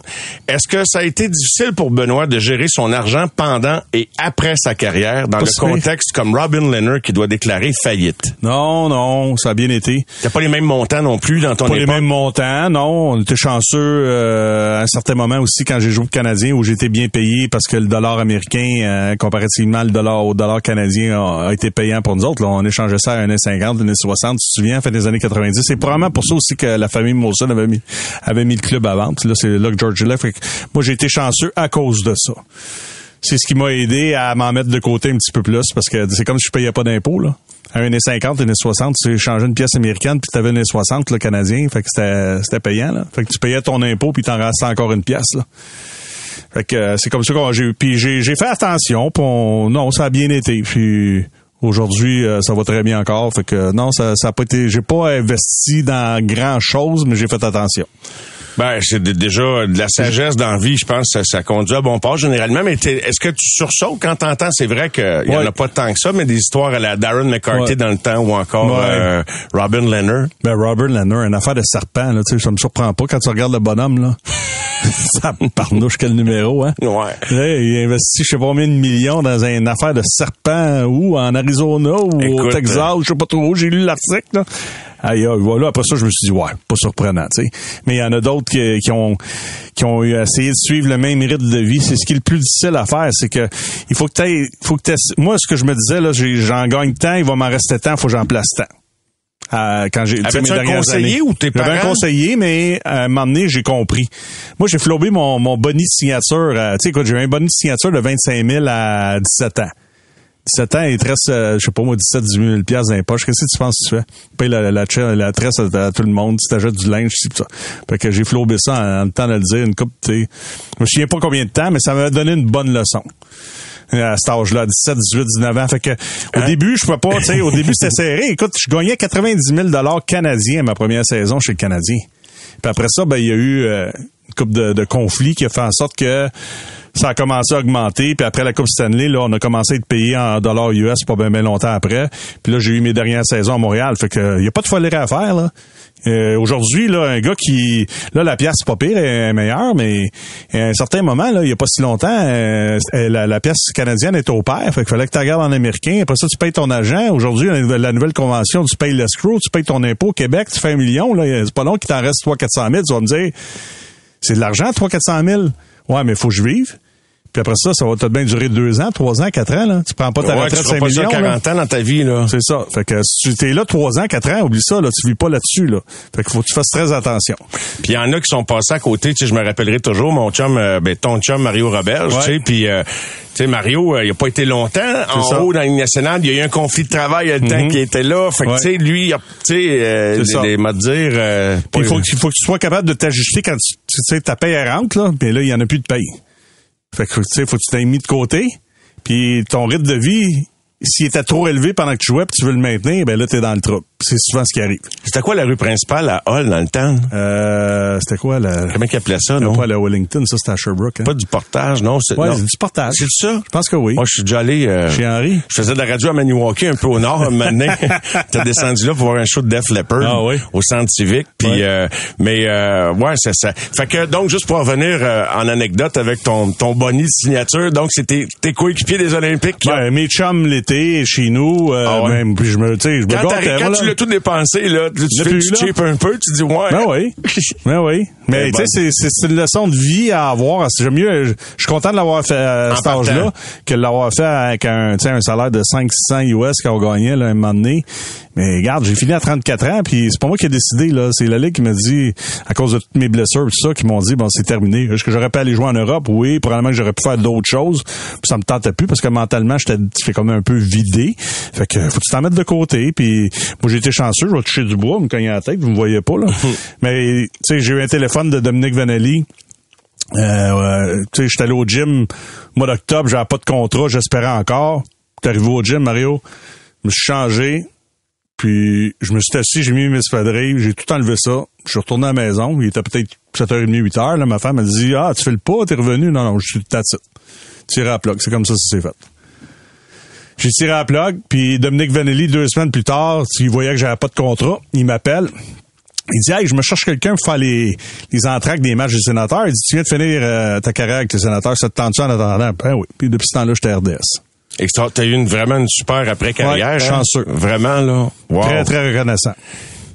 Est-ce que ça a été difficile pour Benoît de gérer son argent pendant et après sa carrière dans pas le contexte vrai. Comme Robin Lehner qui doit déclarer faillite? Non, non, ça a bien été. T'as pas les mêmes montants non plus dans ton époque? Pas les mêmes montants, non. On était chanceux euh, à un certain moment aussi quand j'ai joué au Canadien où j'étais bien payé parce que le dollar américain, euh, comparativement le dollar au dollar canadien, a, a été payant pour nous autres. Là, on échangeait ça à un dollar cinquante, un dollar soixante, tu te souviens, fin des années quatre-vingt-dix. C'est probablement pour C'est pour ça aussi que la famille Molson avait mis, avait mis le club à vente. Là, c'est là que George l'a fait. Moi, j'ai été chanceux à cause de ça. C'est ce qui m'a aidé à m'en mettre de côté un petit peu plus parce que c'est comme si je payais pas d'impôts, là. À un dollar cinquante, un dollar soixante, tu changeais une pièce américaine puis tu avais un dollar soixante, le canadien. Fait que c'était, c'était payant, là. Fait que tu payais ton impôt puis t'en restais encore une pièce, là. Fait que c'est comme ça que j'ai eu. Puis j'ai, j'ai fait attention puis on, non, ça a bien été. Puis, aujourd'hui, euh, ça va très bien encore. Fait que euh, non, ça, ça a pas été. J'ai pas investi dans grand chose, mais j'ai fait attention. Ben, c'est d- déjà de la sagesse dans la vie, je pense, ça, ça conduit à bon port généralement. Mais est-ce que tu sursautes quand t'entends? C'est vrai qu'il ouais. y en a pas tant que ça, mais des histoires à la Darren McCarty ouais. dans le temps ou encore ouais. euh, Robin Lehner. Ben, Robin Lehner, une affaire de serpent, là, tu sais, ça me surprend pas quand tu regardes le bonhomme, là. Ça me parnouche quel numéro, hein? Ouais. Là, il investit, je sais pas combien de millions dans une affaire de serpent ou en Arizona ou Écoute, au Texas, euh... je sais pas trop où, j'ai lu l'article, là. Aïe, voilà. Après ça, je me suis dit, ouais, pas surprenant, tu sais. Mais il y en a d'autres qui, qui ont, qui ont essayé de suivre le même rythme de vie. C'est ce qui est le plus difficile à faire. C'est que, il faut que t'ailles, faut que t'ailles, moi, ce que je me disais, là, j'ai, j'en gagne tant, il va m'en rester tant, faut que j'en place tant. Euh, quand j'ai, tu sais, mes dernières conseiller années. Ou tes parents? J'avais un conseiller, mais, à un moment donné, j'ai compris. Moi, j'ai flobé mon, mon bonus signature, euh, tu sais, écoute, j'ai eu un bonus signature de vingt-cinq mille à dix-sept ans. dix-sept ans, il te reste, je sais pas moi, dix-sept à dix-huit mille piastres dans les poches. Qu'est-ce que tu penses que tu fais? Paye la, la, la, la tresse à, à tout le monde, tu t'achètes du linge, tout ça. Fait que j'ai flobé ça en, en temps de le dire, une coupe, tu sais. Je me souviens pas combien de temps, mais ça m'a donné une bonne leçon. À cet âge-là, dix-sept, dix-huit, dix-neuf ans. Fait que, hein? Au début, je pouvais pas, tu sais, au début, c'était serré. Écoute, je gagnais quatre-vingt-dix mille dollars canadiens ma première saison chez le Canadien. Puis après ça, ben, il y a eu, euh, une couple de, de conflits qui a fait en sorte que ça a commencé à augmenter. Puis après la Coupe Stanley, là, on a commencé à être payé en dollars U S pas bien, bien longtemps après. Puis là, j'ai eu mes dernières saisons à Montréal. Fait que, il y a pas de folie à faire, là. Euh, aujourd'hui, là, un gars qui... Là, la pièce, c'est pas pire, elle est meilleure, mais à un certain moment, là, il n'y a pas si longtemps, euh, la, la pièce canadienne est au pair. Fait qu'il fallait que tu regardes en américain. Après ça, tu payes ton agent. Aujourd'hui, la nouvelle convention, tu payes l'escrow, tu payes ton impôt au Québec, tu fais un million. Là, c'est pas long qu'il t'en reste trois cent quatre cent mille. Tu vas me dire, c'est de l'argent, trois cent quatre cent mille. Ouais, mais faut que je vive. Puis après ça, ça va peut-être bien durer deux ans, trois ans, quatre ans, là. Tu prends pas ta ouais, retraite de cinq millions. Tu quarante là. Ans dans ta vie, là. C'est ça. Fait que si tu t'es là trois ans, quatre ans, oublie ça, là. Tu vis pas là-dessus, là. Fait qu'il faut que tu fasses très attention. Puis il y en a qui sont passés à côté, tu sais, je me rappellerai toujours, mon chum, euh, ben, ton chum, Mario Roberge, ouais. Tu sais, puis, euh, tu sais, Mario, euh, il a pas été longtemps en ça. Haut dans l'Union nationale. Il y a eu un conflit de travail, il y a le mm-hmm. temps qu'il était là. Fait que, ouais. tu sais, lui, il a, tu sais, euh, les, les m'a dire, euh, il faut, faut que tu sois capable de t'ajuster quand tu, tu sais, ta paye rentre, là. Puis là, il y en a plus de paye. Fait que, tu sais, faut que tu t'aies mis de côté. Puis ton rythme de vie, s'il était trop élevé pendant que tu jouais pis tu veux le maintenir, ben là, t'es dans le trouble. C'est souvent ce qui arrive. C'était quoi la rue principale à Hall dans le temps? Euh, c'était quoi la... Comment ils appelaient ça, non? Pas la Wellington, ça, c'était à Sherbrooke. Hein? Pas du portage, non? C'est... Ouais, non. C'est du portage. C'est ça? Je pense que oui. Moi, je suis déjà allé... Euh... Chez Henri? Je faisais de la radio à Maniwaki, un peu au nord, un moment donné. T'as descendu là pour voir un show de Def Leppard. Ah oui? Au centre civique. Puis, ouais. Euh, mais, euh, ouais, c'est ça. Fait que, donc, juste pour revenir euh, en anecdote avec ton, ton bonnet de signature, donc, c'était tes coéquipiers des Olympiques. Qui ouais, ont... mes chums l'été, chez nous, euh, ah ouais. Même, puis je me, tu sais, je me gâte, tout dépensé, là. Tu fais du cheap un peu, tu dis, ouais. Ben oui. Ben oui. Mais, mais tu sais, c'est, c'est, c'est une leçon de vie à avoir. J'aime mieux, je, je suis content de l'avoir fait à cet âge-là, que de l'avoir fait avec un, tu sais, un salaire de cinq cents six cents U S qu'on gagnait, là, un moment donné. Mais, regarde, j'ai fini à trente-quatre ans, puis c'est pas moi qui ai décidé, là. C'est la Ligue qui m'a dit, à cause de toutes mes blessures, tout ça, qui m'ont dit, bon, c'est terminé. Est-ce que j'aurais pu aller jouer en Europe? Oui. Probablement que j'aurais pu faire d'autres choses. Puis ça me tentait plus, parce que mentalement, j'étais, j'étais comme un peu vidé. Fait que, faut que tu t'en mettes de côté, puis, moi, j'ai été chanceux, je vais toucher du bois, me cogner à la tête, vous me voyez pas, là. Mais, tu sais, j'ai eu un téléphone de Dominique Vanelli. Euh, euh tu sais, j'étais allé au gym, mois d'octobre, j'avais pas de contrat, j'espérais encore. T'es arrivé au gym, Mario, je me suis changé, puis je me suis assis, j'ai mis mes espadrilles, j'ai tout enlevé ça, je suis retourné à la maison, il était peut-être sept heures trente, huit heures, là, ma femme, elle dit, ah, tu fais le pas, t'es revenu? Non, non, je suis tatit. Tiré à ploc, c'est comme ça que ça s'est fait. J'ai tiré à la plug, puis Dominique Vanelli, deux semaines plus tard, il voyait que j'avais pas de contrat, il m'appelle, il dit « Hey, je me cherche quelqu'un pour faire les, les entraques des matchs des sénateurs. » Il dit « Tu viens de finir euh, ta carrière avec les sénateurs, ça te tente-tu en attendant? » Ben oui, puis depuis ce temps-là, j'étais R D S. Et que t'as eu une, vraiment une super après-carrière. Ouais, chanceux. Hein? Vraiment, là. Wow. Très, très reconnaissant.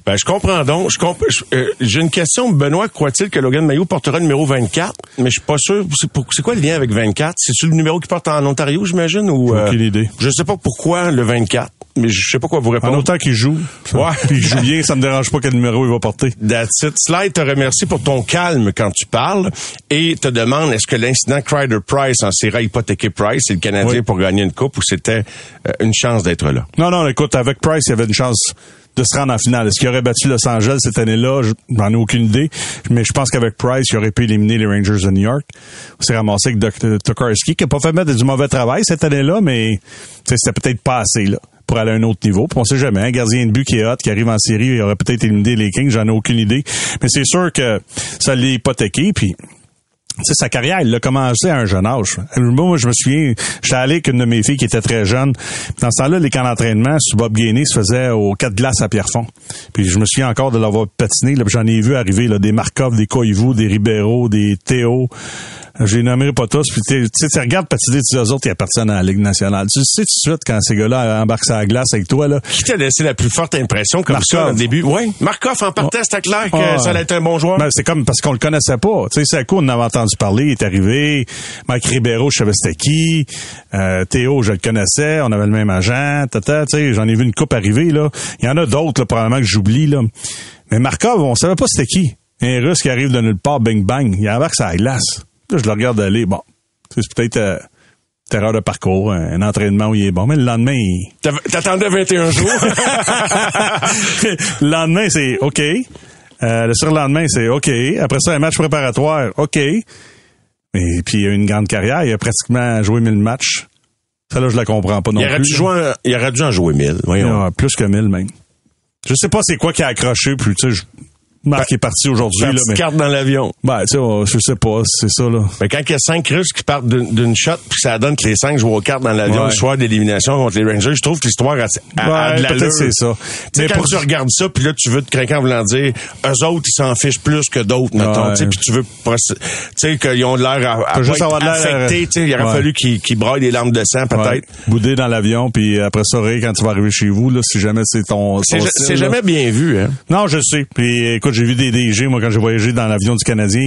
Ben, je comprends donc. Je comp... je, euh, j'ai une question. Benoît, croit-il que Logan Mailloux portera le numéro vingt-quatre? Mais je suis pas sûr. C'est, pour... c'est quoi le lien avec vingt-quatre? C'est-tu le numéro qu'il porte en Ontario, j'imagine? Ou, euh... aucune idée. Je sais pas pourquoi le vingt-quatre. Mais je sais pas quoi vous répondre. En autant qu'il joue. Ça. Ouais. Puis il joue bien, ça me dérange pas quel numéro il va porter. That's it. Slide te remercie pour ton calme quand tu parles et te demande est-ce que l'incident Carey Price en série hypothéqué Price, c'est le Canadien oui. pour gagner une coupe ou c'était euh, une chance d'être là? Non, non, écoute, avec Price, il y avait une chance de se rendre en finale. Est-ce qu'il aurait battu Los Angeles cette année-là? J'en ai aucune idée. Mais je pense qu'avec Price, il aurait pu éliminer les Rangers de New York. On s'est ramassé avec Tokarski, qui n'a pas fait mettre du mauvais travail cette année-là, mais c'était peut-être pas assez, là, pour aller à un autre niveau. Puis on sait jamais, un hein, gardien de but qui est hot, qui arrive en série, il aurait peut-être éliminé les Kings, j'en ai aucune idée. Mais c'est sûr que ça l'est hypothéqué, puis... Tu sais, sa carrière, elle l'a commencé à un jeune âge. Moi, je me souviens, j'étais allé avec une de mes filles qui était très jeune. Dans ce temps-là, les camps d'entraînement, sous Bob Gainey, se faisaient aux quatre glaces à Pierrefonds. Puis je me souviens encore de l'avoir patiné. Là, puis j'en ai vu arriver là, des Markov, des Koivu, des Ribeiro, des Théo. J'ai nommé pas tous. Puis tu sais, tu regardes patiner tous les autres, il y a personne à la Ligue nationale. Tu sais tout de suite quand ces gars-là embarquent sur la glace avec toi, là. Qui t'a laissé la plus forte impression comme Markov. Ça au début? Oui. Markov, en partant, c'était clair que ah, ça allait être un bon joueur. Ben, c'est comme parce qu'on le connaissait pas. Tu sais, c'est à coup, on avait entendu parler, il est arrivé. Mike Ribeiro, je savais c'était qui. Euh, Théo, je le connaissais. On avait le même agent. Tata, tu sais, j'en ai vu une coupe arriver, là. Il y en a d'autres, là, probablement que j'oublie, là. Mais Markov, on savait pas c'était qui. Un Russe qui arrive de nulle part, bing bang. Il embarque sur la glace. Là, je le regarde aller, bon, c'est peut-être euh, Terreur de parcours, un entraînement où il est bon, mais le lendemain, il... T'attendais vingt et un jours? Le lendemain, c'est OK. Euh, le surlendemain, c'est OK. Après ça, un match préparatoire, OK. Et puis, il a eu une grande carrière. Il a pratiquement joué mille matchs. Ça, là, je la comprends pas non il plus. Joué, il aurait dû en jouer mille. Voyons. Ah, plus que mille, même. Je sais pas c'est quoi qui a accroché, puis tu sais... Je... Marc ben, est parti aujourd'hui. Là, mais... carte dans l'avion. Ben, tu sais, oh, je sais pas, c'est ça, là. Ben, quand il y a cinq Russes qui partent d'une, d'une shot, puis ça donne que les cinq jouent aux cartes dans l'avion ouais. le soir d'élimination contre les Rangers, je trouve que l'histoire a, a, a ouais, de l'allure. Peut-être c'est ça. T'sais, mais quand pour... tu regardes ça, puis là, tu veux te craquer en voulant dire, eux autres, ils s'en fichent plus que d'autres, mettons, ouais. tu sais, puis tu veux, tu sais, qu'ils ont de l'air à, à juste avoir de l'air affectés, tu sais, il aurait ouais. fallu qu'ils, qu'ils braillent des larmes de sang, peut-être. Ouais. Bouder dans l'avion, puis après ça, rire quand tu vas arriver chez vous, là, si jamais c'est ton, ton c'est, style, c'est jamais bien vu, hein. Non, je sais. Puis, écoute, j'ai vu des D G, moi, quand j'ai voyagé dans l'avion du Canadien,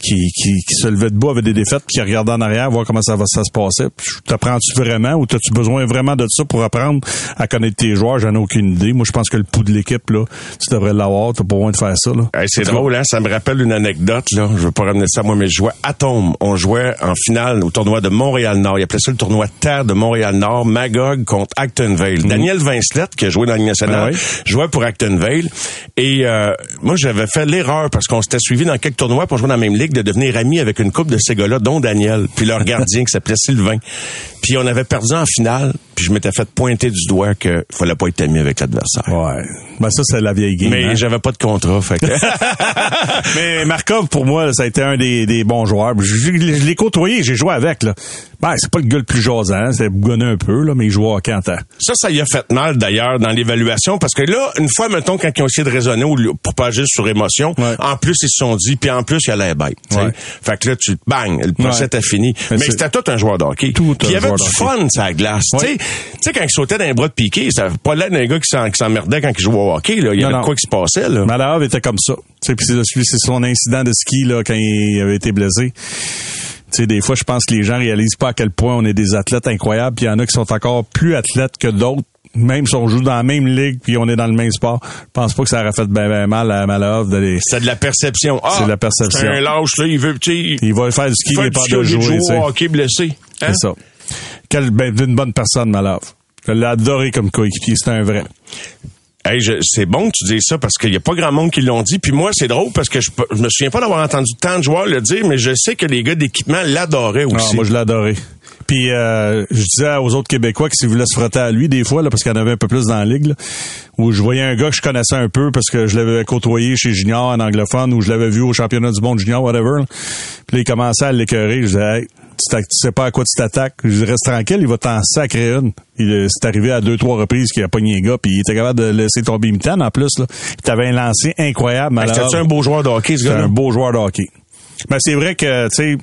qui, qui, qui se levait debout avec des défaites, puis qui regardait en arrière, voir comment ça va, ça se passait. Puis, t'apprends-tu vraiment, ou t'as-tu besoin vraiment de ça pour apprendre à connaître tes joueurs? J'en ai aucune idée. Moi, je pense que le pouls de l'équipe, là, tu devrais l'avoir, t'as pas besoin de faire ça, là. Hey, c'est, c'est drôle, hein? Ça me rappelle une anecdote, là. Je veux pas ramener ça à moi, mais je jouais Atom. On jouait en finale au tournoi de Montréal-Nord. Il appelait ça le tournoi Terre de Montréal-Nord, Magog contre Acton Vale. Mm-hmm. Daniel Vincelette, qui a joué dans la Ligue nationale, oui. jouait pour Acton Vale. Et, euh, moi, j'avais fait l'erreur, parce qu'on s'était suivi dans quelques tournois pour jouer dans la même ligue, de devenir ami avec une couple de ces gars-là, dont Daniel, puis leur gardien qui s'appelait Sylvain. Puis on avait perdu en finale, puis je m'étais fait pointer du doigt qu'il fallait pas être ami avec l'adversaire. Ouais. Ben ça, c'est la vieille game. Mais hein? J'avais pas de contrat, fait que... Mais Markov, pour moi, ça a été un des, des bons joueurs. Je, je, je l'ai côtoyé, j'ai joué avec, là. Ben, c'est pas le gars le plus jasant, hein? C'est bougonné un peu, là, mais il jouait à Quentin. Ça, ça y a fait mal, d'ailleurs, dans l'évaluation, parce que là, une fois, mettons, quand ils ont essayé de raisonner pour pas agir sur émotion, ouais. en plus, ils se sont dit, puis en plus, il allait bête. Ouais. Fait que là, tu bang, le procès ouais. t'as fini. Mais, mais c'était tout un joueur de hockey. Tout puis il y avait du fun, sa glace. Ouais. Tu sais, quand il sautait dans les bras de Piqué, ça avait pas l'air d'un gars qui, s'en, qui s'emmerdait quand il jouait au hockey, là. Il y non, avait non. quoi qui se passait, là. Malahov était comme ça. Tu sais, puis c'est, c'est son incident de ski, là, quand il avait été blessé. Tu sais, des fois, je pense que les gens réalisent pas à quel point on est des athlètes incroyables, puis il y en a qui sont encore plus athlètes que d'autres, même si on joue dans la même ligue, puis on est dans le même sport. Je pense pas que ça aurait fait ben, ben mal à Malahov d'aller... C'est de la perception. Ah, c'est de la perception. C'est un lâche, là, il veut... Il va faire du ski, il n'est pas de jouer. Il hockey blessé. Hein? C'est ça. Quelle ben, une bonne personne, Malahov. Je l'ai adoré comme coéquipier, c'est un vrai. Hey, je, c'est bon que tu dises ça parce qu'il y a pas grand monde qui l'ont dit. Puis moi, c'est drôle parce que je, je me souviens pas d'avoir entendu tant de joueurs le dire, mais je sais que les gars d'équipement l'adoraient aussi. Ah, moi, je l'adorais. Puis euh, je disais aux autres Québécois que s'ils voulaient se frotter à lui des fois, là, parce qu'il y en avait un peu plus dans la ligue, là, où je voyais un gars que je connaissais un peu parce que je l'avais côtoyé chez Junior en anglophone ou je l'avais vu au championnat du monde Junior, whatever. Là. Puis là, il commençait à l'écœurer. Je disais, hey, tu, tu sais pas à quoi tu t'attaques. Je dis, reste tranquille, il va t'en sacrer une. Il, c'est arrivé à deux, trois reprises qu'il a pogné un gars, puis il était capable de laisser tomber mi-temps en plus. Là. Il avait un lancer incroyable. Ben, c'était un beau joueur de hockey, ce gars-là? Un beau joueur de hockey. Mais ben, c'est vrai que, tu sais,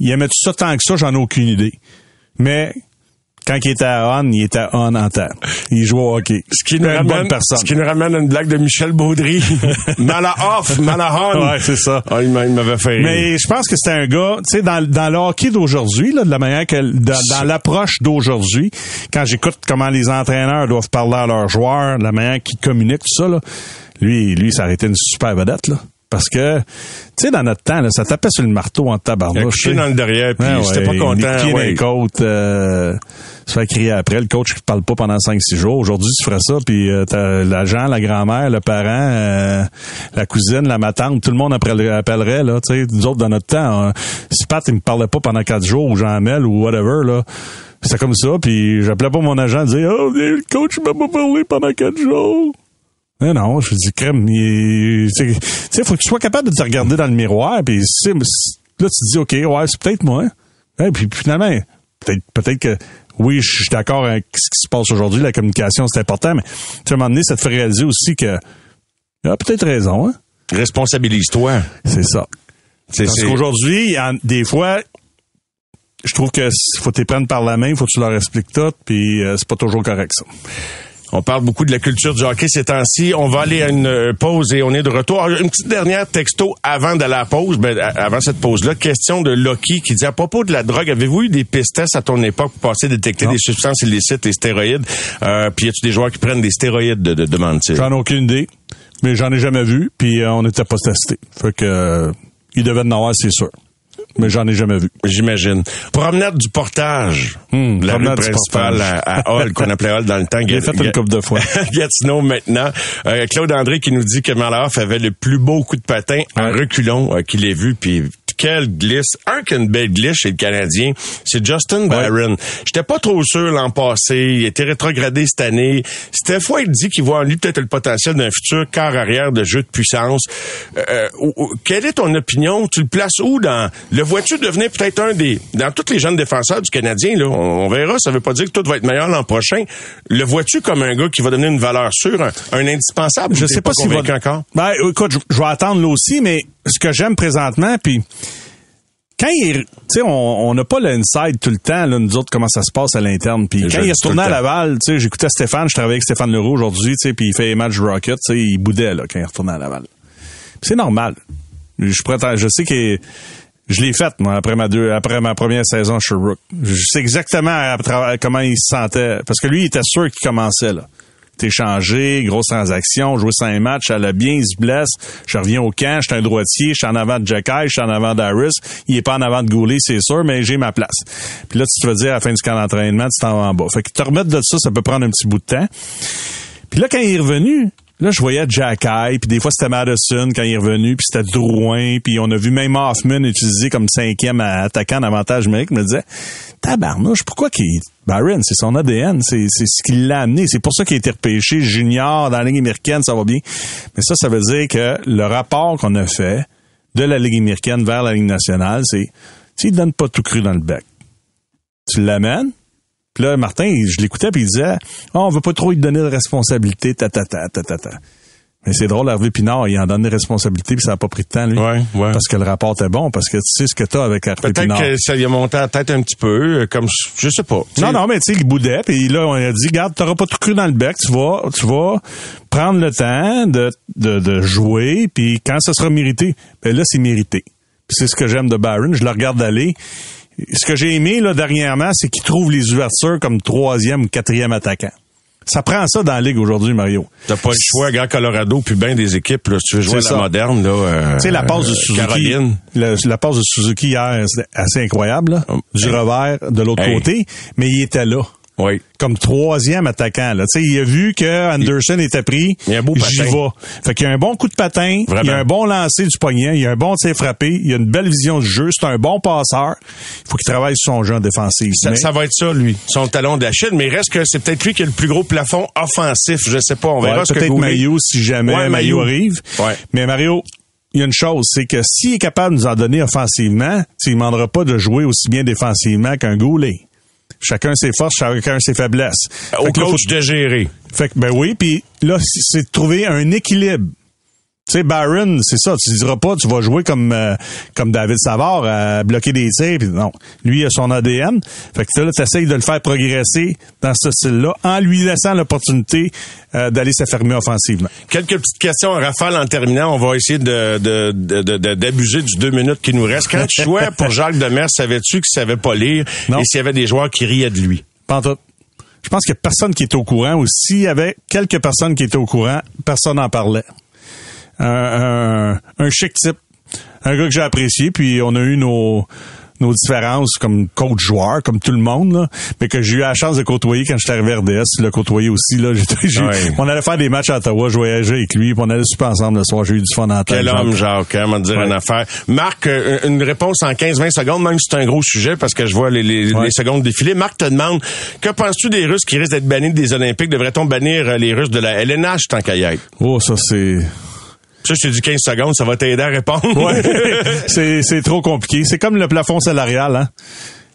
il aimait tout ça tant que ça, j'en ai aucune idée. Mais quand il était à on, il était à on en terre. Il jouait au hockey. Ce qui nous une ramène, bonne personne. Ce qui nous ramène à une blague de Michel Baudry. Malahov, Malahon. Ouais, c'est ça. Ah, il m'avait fait rire. Mais je pense que c'était un gars, tu sais, dans, dans le hockey d'aujourd'hui, là, de la manière que, dans, dans l'approche d'aujourd'hui, quand j'écoute comment les entraîneurs doivent parler à leurs joueurs, la manière qu'ils communiquent, tout ça, là, lui, lui, ça aurait été une super vedette, là. Parce que, tu sais, dans notre temps, là, ça tapait sur le marteau en tabarnouche. Il a dans le derrière, puis ah, j'étais ouais, pas content. Il ouais. les côtes, euh, se fait crier après. Le coach qui parle pas pendant cinq six jours. Aujourd'hui, tu ferais ça, puis euh, t'as l'agent, la grand-mère, le parent, euh, la cousine, la matante, tout le monde appellerait, là, tu sais, nous autres, dans notre temps, hein, si Pat, il me parlait pas pendant quatre jours, ou Jean-Amel, ou whatever, là, c'était comme ça, puis j'appelais pas mon agent, disais, oh, le coach m'a pas parlé pendant quatre jours. Non, non, je dis, crème, tu sais, faut que tu sois capable de te regarder dans le miroir, puis là, tu te dis, OK, ouais, c'est peut-être moi. Et puis finalement, peut-être, peut-être que, oui, je suis d'accord avec ce qui se passe aujourd'hui, la communication, c'est important, mais tu sais, à un moment donné, ça te fait réaliser aussi que, ah, peut-être raison, hein. Responsabilise-toi. C'est ça. C'est, Parce c'est... qu'aujourd'hui, en, des fois, je trouve que faut t'y prendre par la main, faut que tu leur expliques tout, puis euh, c'est pas toujours correct, ça. On parle beaucoup de la culture du hockey ces temps-ci. On va aller à une pause et on est de retour. Alors, une petite dernière texto avant de la pause, ben, avant cette pause-là. Question de Loki qui dit, à propos de la drogue, avez-vous eu des pistes tests à ton époque pour passer détecter non. des substances illicites, les stéroïdes? Euh, puis y a-tu des joueurs qui prennent des stéroïdes, de, de, demande-t-il? J'en ai aucune idée, mais j'en ai jamais vu, puis euh, on n'était pas testé. Fait que, euh, ils devaient en avoir, c'est sûr. Mais j'en ai jamais vu. J'imagine. Promenade du Portage. Mmh, la rue principale à, à Hall, qu'on appelait Hall dans le temps. Il a fait une couple de fois. Gatineau maintenant. Euh, Claude André qui nous dit que Malhoff avait le plus beau coup de patin en reculons euh, qu'il ait vu, puis quelle glisse. Un qu'une belle glisse chez le Canadien, c'est Justin Byron. Ouais. J'étais pas trop sûr l'an passé. Il était rétrogradé cette année. C'était fois il dit qu'il voit en lui peut-être le potentiel d'un futur quart arrière de jeu de puissance. Euh, euh, quelle est ton opinion? Tu le places où dans... Le vois-tu devenir peut-être un des... Dans tous les jeunes défenseurs du Canadien, là, on, on verra. Ça veut pas dire que tout va être meilleur l'an prochain. Le vois-tu comme un gars qui va donner une valeur sûre, un, un indispensable? Je sais pas, pas si va... encore. Ben, écoute, je vais attendre là aussi, mais ce que j'aime présentement, puis... Quand il, tu sais, on n'a pas l'inside tout le temps, là, nous autres, comment ça se passe à l'interne. Puis quand il est retourné à Laval, tu sais, j'écoutais Stéphane, je travaillais avec Stéphane Leroux aujourd'hui, tu sais, puis il fait les matchs Rocket, tu sais, il boudait, là, quand il est retourné à Laval. Pis c'est normal. Je prétends, je sais que je l'ai fait, moi, après ma deux, après ma première saison à Sherbrooke. Je sais exactement comment il se sentait. Parce que lui, il était sûr qu'il commençait, là. Échangé, grosse transaction, jouer cinq matchs, elle a bien, il se blesse, je reviens au camp, je suis un droitier, je suis en avant de Jacky, je suis en avant d'Harris, il est pas en avant de Goulet, c'est sûr, mais j'ai ma place. Puis là, tu te vas dire, à la fin du camp d'entraînement, tu t'en vas en bas. Fait que te remettre de ça, ça peut prendre un petit bout de temps. Puis là, quand il est revenu, là, je voyais Jacky, puis des fois, c'était Madison quand il est revenu, puis c'était Drouin, puis on a vu même Hoffman utilisé comme cinquième attaquant en avantage numérique. Je me disais, tabarnouche, pourquoi qu'il... Byron, c'est son A D N, c'est, c'est ce qui l'a amené. C'est pour ça qu'il a été repêché junior dans la Ligue américaine, ça va bien. Mais ça, ça veut dire que le rapport qu'on a fait de la Ligue américaine vers la Ligue nationale, c'est, tu ne donnes pas tout cru dans le bec. Tu l'amènes, puis là, Martin, je l'écoutais, puis il disait, oh, on veut pas trop lui donner de responsabilité, ta, ta, ta, ta, ta, ta. Mais c'est drôle, Harvey-Pinard, il en donne des responsabilités puis ça n'a pas pris de temps, lui. Ouais, ouais. Parce que le rapport était bon, parce que tu sais ce que t'as avec Harvey-Pinard. Peut-être que ça lui a monté à la tête un petit peu, comme, je sais pas. T'sais. Non, non, mais tu sais, il boudait, puis là, on a dit, garde, t'auras pas tout cru dans le bec, tu vas, tu vas prendre le temps de, de, de jouer, puis quand ça sera mérité, ben là, c'est mérité. Pis c'est ce que j'aime de Byron, je le regarde aller. Ce que j'ai aimé, là, dernièrement, c'est qu'il trouve les ouvertures comme troisième ou quatrième attaquant. Ça prend ça dans la Ligue aujourd'hui, Mario. T'as pas le choix, gars, Colorado, puis ben des équipes, là, si tu veux jouer à la moderne, là. Euh, tu sais, la passe de Suzuki. Caroline. Le, la passe de Suzuki hier, c'était assez incroyable, là. Oh. Du hey. Revers de l'autre hey. Côté. Mais il était là. Oui. Comme troisième attaquant, là. Tu sais, il a vu que Anderson il... était pris. Il y a un beau patin. J'y vais. Fait qu'il y a un bon coup de patin. Vraiment. Il y a un bon lancer du poignet. Il y a un bon tir frappé. Il y a une belle vision du jeu. C'est un bon passeur. Il faut qu'il travaille sur son jeu en défensif. Ça, mais... ça va être ça, lui. Son talon d'Achille. Mais il reste que c'est peut-être lui qui a le plus gros plafond offensif. Je sais pas. On verra ouais, ce que peut-être Mario, si jamais ouais, Mario arrive. Ouais. Mais Mario, il y a une chose, c'est que s'il est capable de nous en donner offensivement, il ne demandera pas de jouer aussi bien défensivement qu'un Goulet. Chacun ses forces, chacun ses faiblesses. Au fait que coach là, faut... de gérer. Fait que, ben oui, puis là, c'est de trouver un équilibre. Tu sais, Byron, c'est ça. Tu ne diras pas, tu vas jouer comme euh, comme David Savard à bloquer des tirs. Puis non, lui, il a son A D N. Fait que là, tu essayes de le faire progresser dans ce style-là en lui laissant l'opportunité euh, d'aller s'affirmer offensivement. Quelques petites questions à rafale en terminant. On va essayer de, de, de, de, de d'abuser du deux minutes qui nous reste. Quand tu jouais pour Jacques Demers, savais-tu qu'il savait pas lire non. Et s'il y avait des joueurs qui riaient de lui? Pas tout. Je pense qu'il n'y a personne qui était au courant ou s'il y avait quelques personnes qui étaient au courant, personne n'en parlait. Un, un, un chic type. Un gars que j'ai apprécié, puis on a eu nos, nos différences comme coach-joueur, comme tout le monde, là. Mais que j'ai eu la chance de côtoyer quand j'étais arrivé à R D S, le côtoyer aussi, là. J'étais, j'ai, oui. On allait faire des matchs à Ottawa, je voyageais avec lui, puis on allait super ensemble le soir, j'ai eu du fun en tête. Quel homme, Jacques, hein, on va dire oui. Une affaire. Marc, une réponse en quinze vingt secondes, même si c'est un gros sujet, parce que je vois les, les, oui. les secondes défiler. Marc te demande, que penses-tu des Russes qui risquent d'être bannis des Olympiques? Devrait-on bannir les Russes de la L N H tant qu'à y être? Oh, ça, c'est... Ça, je t'ai dit quinze secondes, ça va t'aider à répondre. Ouais. c'est, c'est trop compliqué. C'est comme le plafond salarial, hein.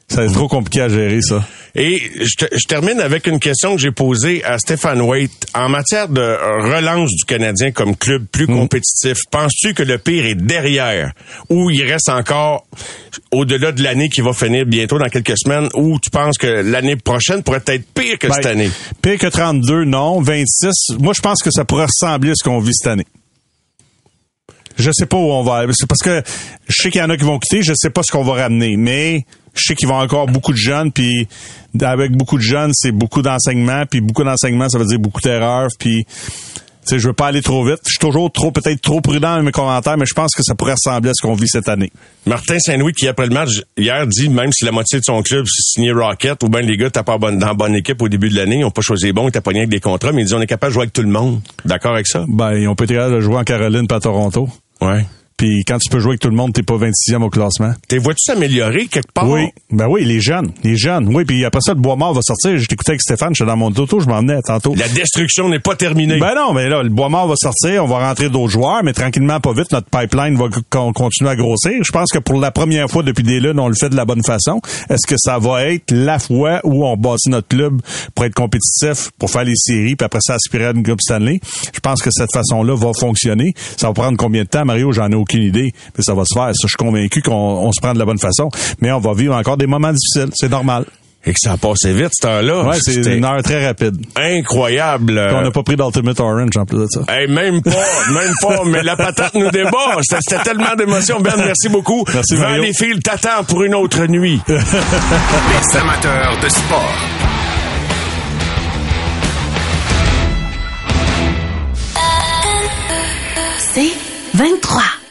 C'est trop compliqué à gérer, ça. Et je, te, je termine avec une question que j'ai posée à Stéphane Waite. En matière de relance du Canadien comme club plus mmh. compétitif, penses-tu que le pire est derrière ou il reste encore au-delà de l'année qui va finir bientôt dans quelques semaines ou tu penses que l'année prochaine pourrait être pire que ben, cette année? Pire que trente-deux, non. vingt-six, moi, je pense que ça pourrait ressembler à ce qu'on vit cette année. Je sais pas où on va aller. C'est parce que je sais qu'il y en a qui vont quitter, je sais pas ce qu'on va ramener. Mais je sais qu'il va encore beaucoup de jeunes, puis avec beaucoup de jeunes, c'est beaucoup d'enseignements, puis beaucoup d'enseignements, ça veut dire beaucoup d'erreurs, puis sais, je veux pas aller trop vite. Je suis toujours trop, peut-être trop prudent dans mes commentaires, mais je pense que ça pourrait ressembler à ce qu'on vit cette année. Martin Saint-Louis, qui après le match hier dit, même si la moitié de son club s'est signé Rocket, ou bien les gars, t'as pas dans la bonne équipe au début de l'année, ils n'ont pas choisi bon, ils t'as pas rien avec des contrats, mais ils disent, on est capable de jouer avec tout le monde. D'accord avec ça? Ben, on peut être capable de jouer en Caroline pas à Toronto. Ouais. Puis quand tu peux jouer avec tout le monde, t'es pas vingt-sixième au classement. T'es vois-tu s'améliorer quelque part? Oui. Ben oui, les jeunes. Les jeunes. Oui, puis après ça, le Bois-Mort va sortir. Je t'écoutais avec Stéphane, j'étais dans mon auto, je m'en venais tantôt. La destruction n'est pas terminée. Ben non, mais là, le Bois-Mort va sortir, on va rentrer d'autres joueurs, mais tranquillement, pas vite, notre pipeline va continuer à grossir. Je pense que pour la première fois depuis des lunes, on le fait de la bonne façon. Est-ce que ça va être la fois où on bâtit notre club pour être compétitif, pour faire les séries, puis après ça, aspirer à une Coupe Stanley? Je pense que cette façon-là va fonctionner. Ça va prendre combien de temps, Mario? J'en ai aucune idée, mais ça va se faire. Ça, je suis convaincu qu'on on se prend de la bonne façon, mais on va vivre encore des moments difficiles. C'est normal. Et que ça a passé vite, cette heure-là. Ouais, c'est une heure très rapide. Incroyable. Qu'on n'a pas pris d'Ultimate Orange, en plus de ça. Hey, même pas, même pas, mais la patate nous débat. C'était tellement d'émotion. Ben, merci beaucoup. Merci, Mario. Van les fils t'attend pour une autre nuit. Les amateurs de sport. C'est vingt-trois.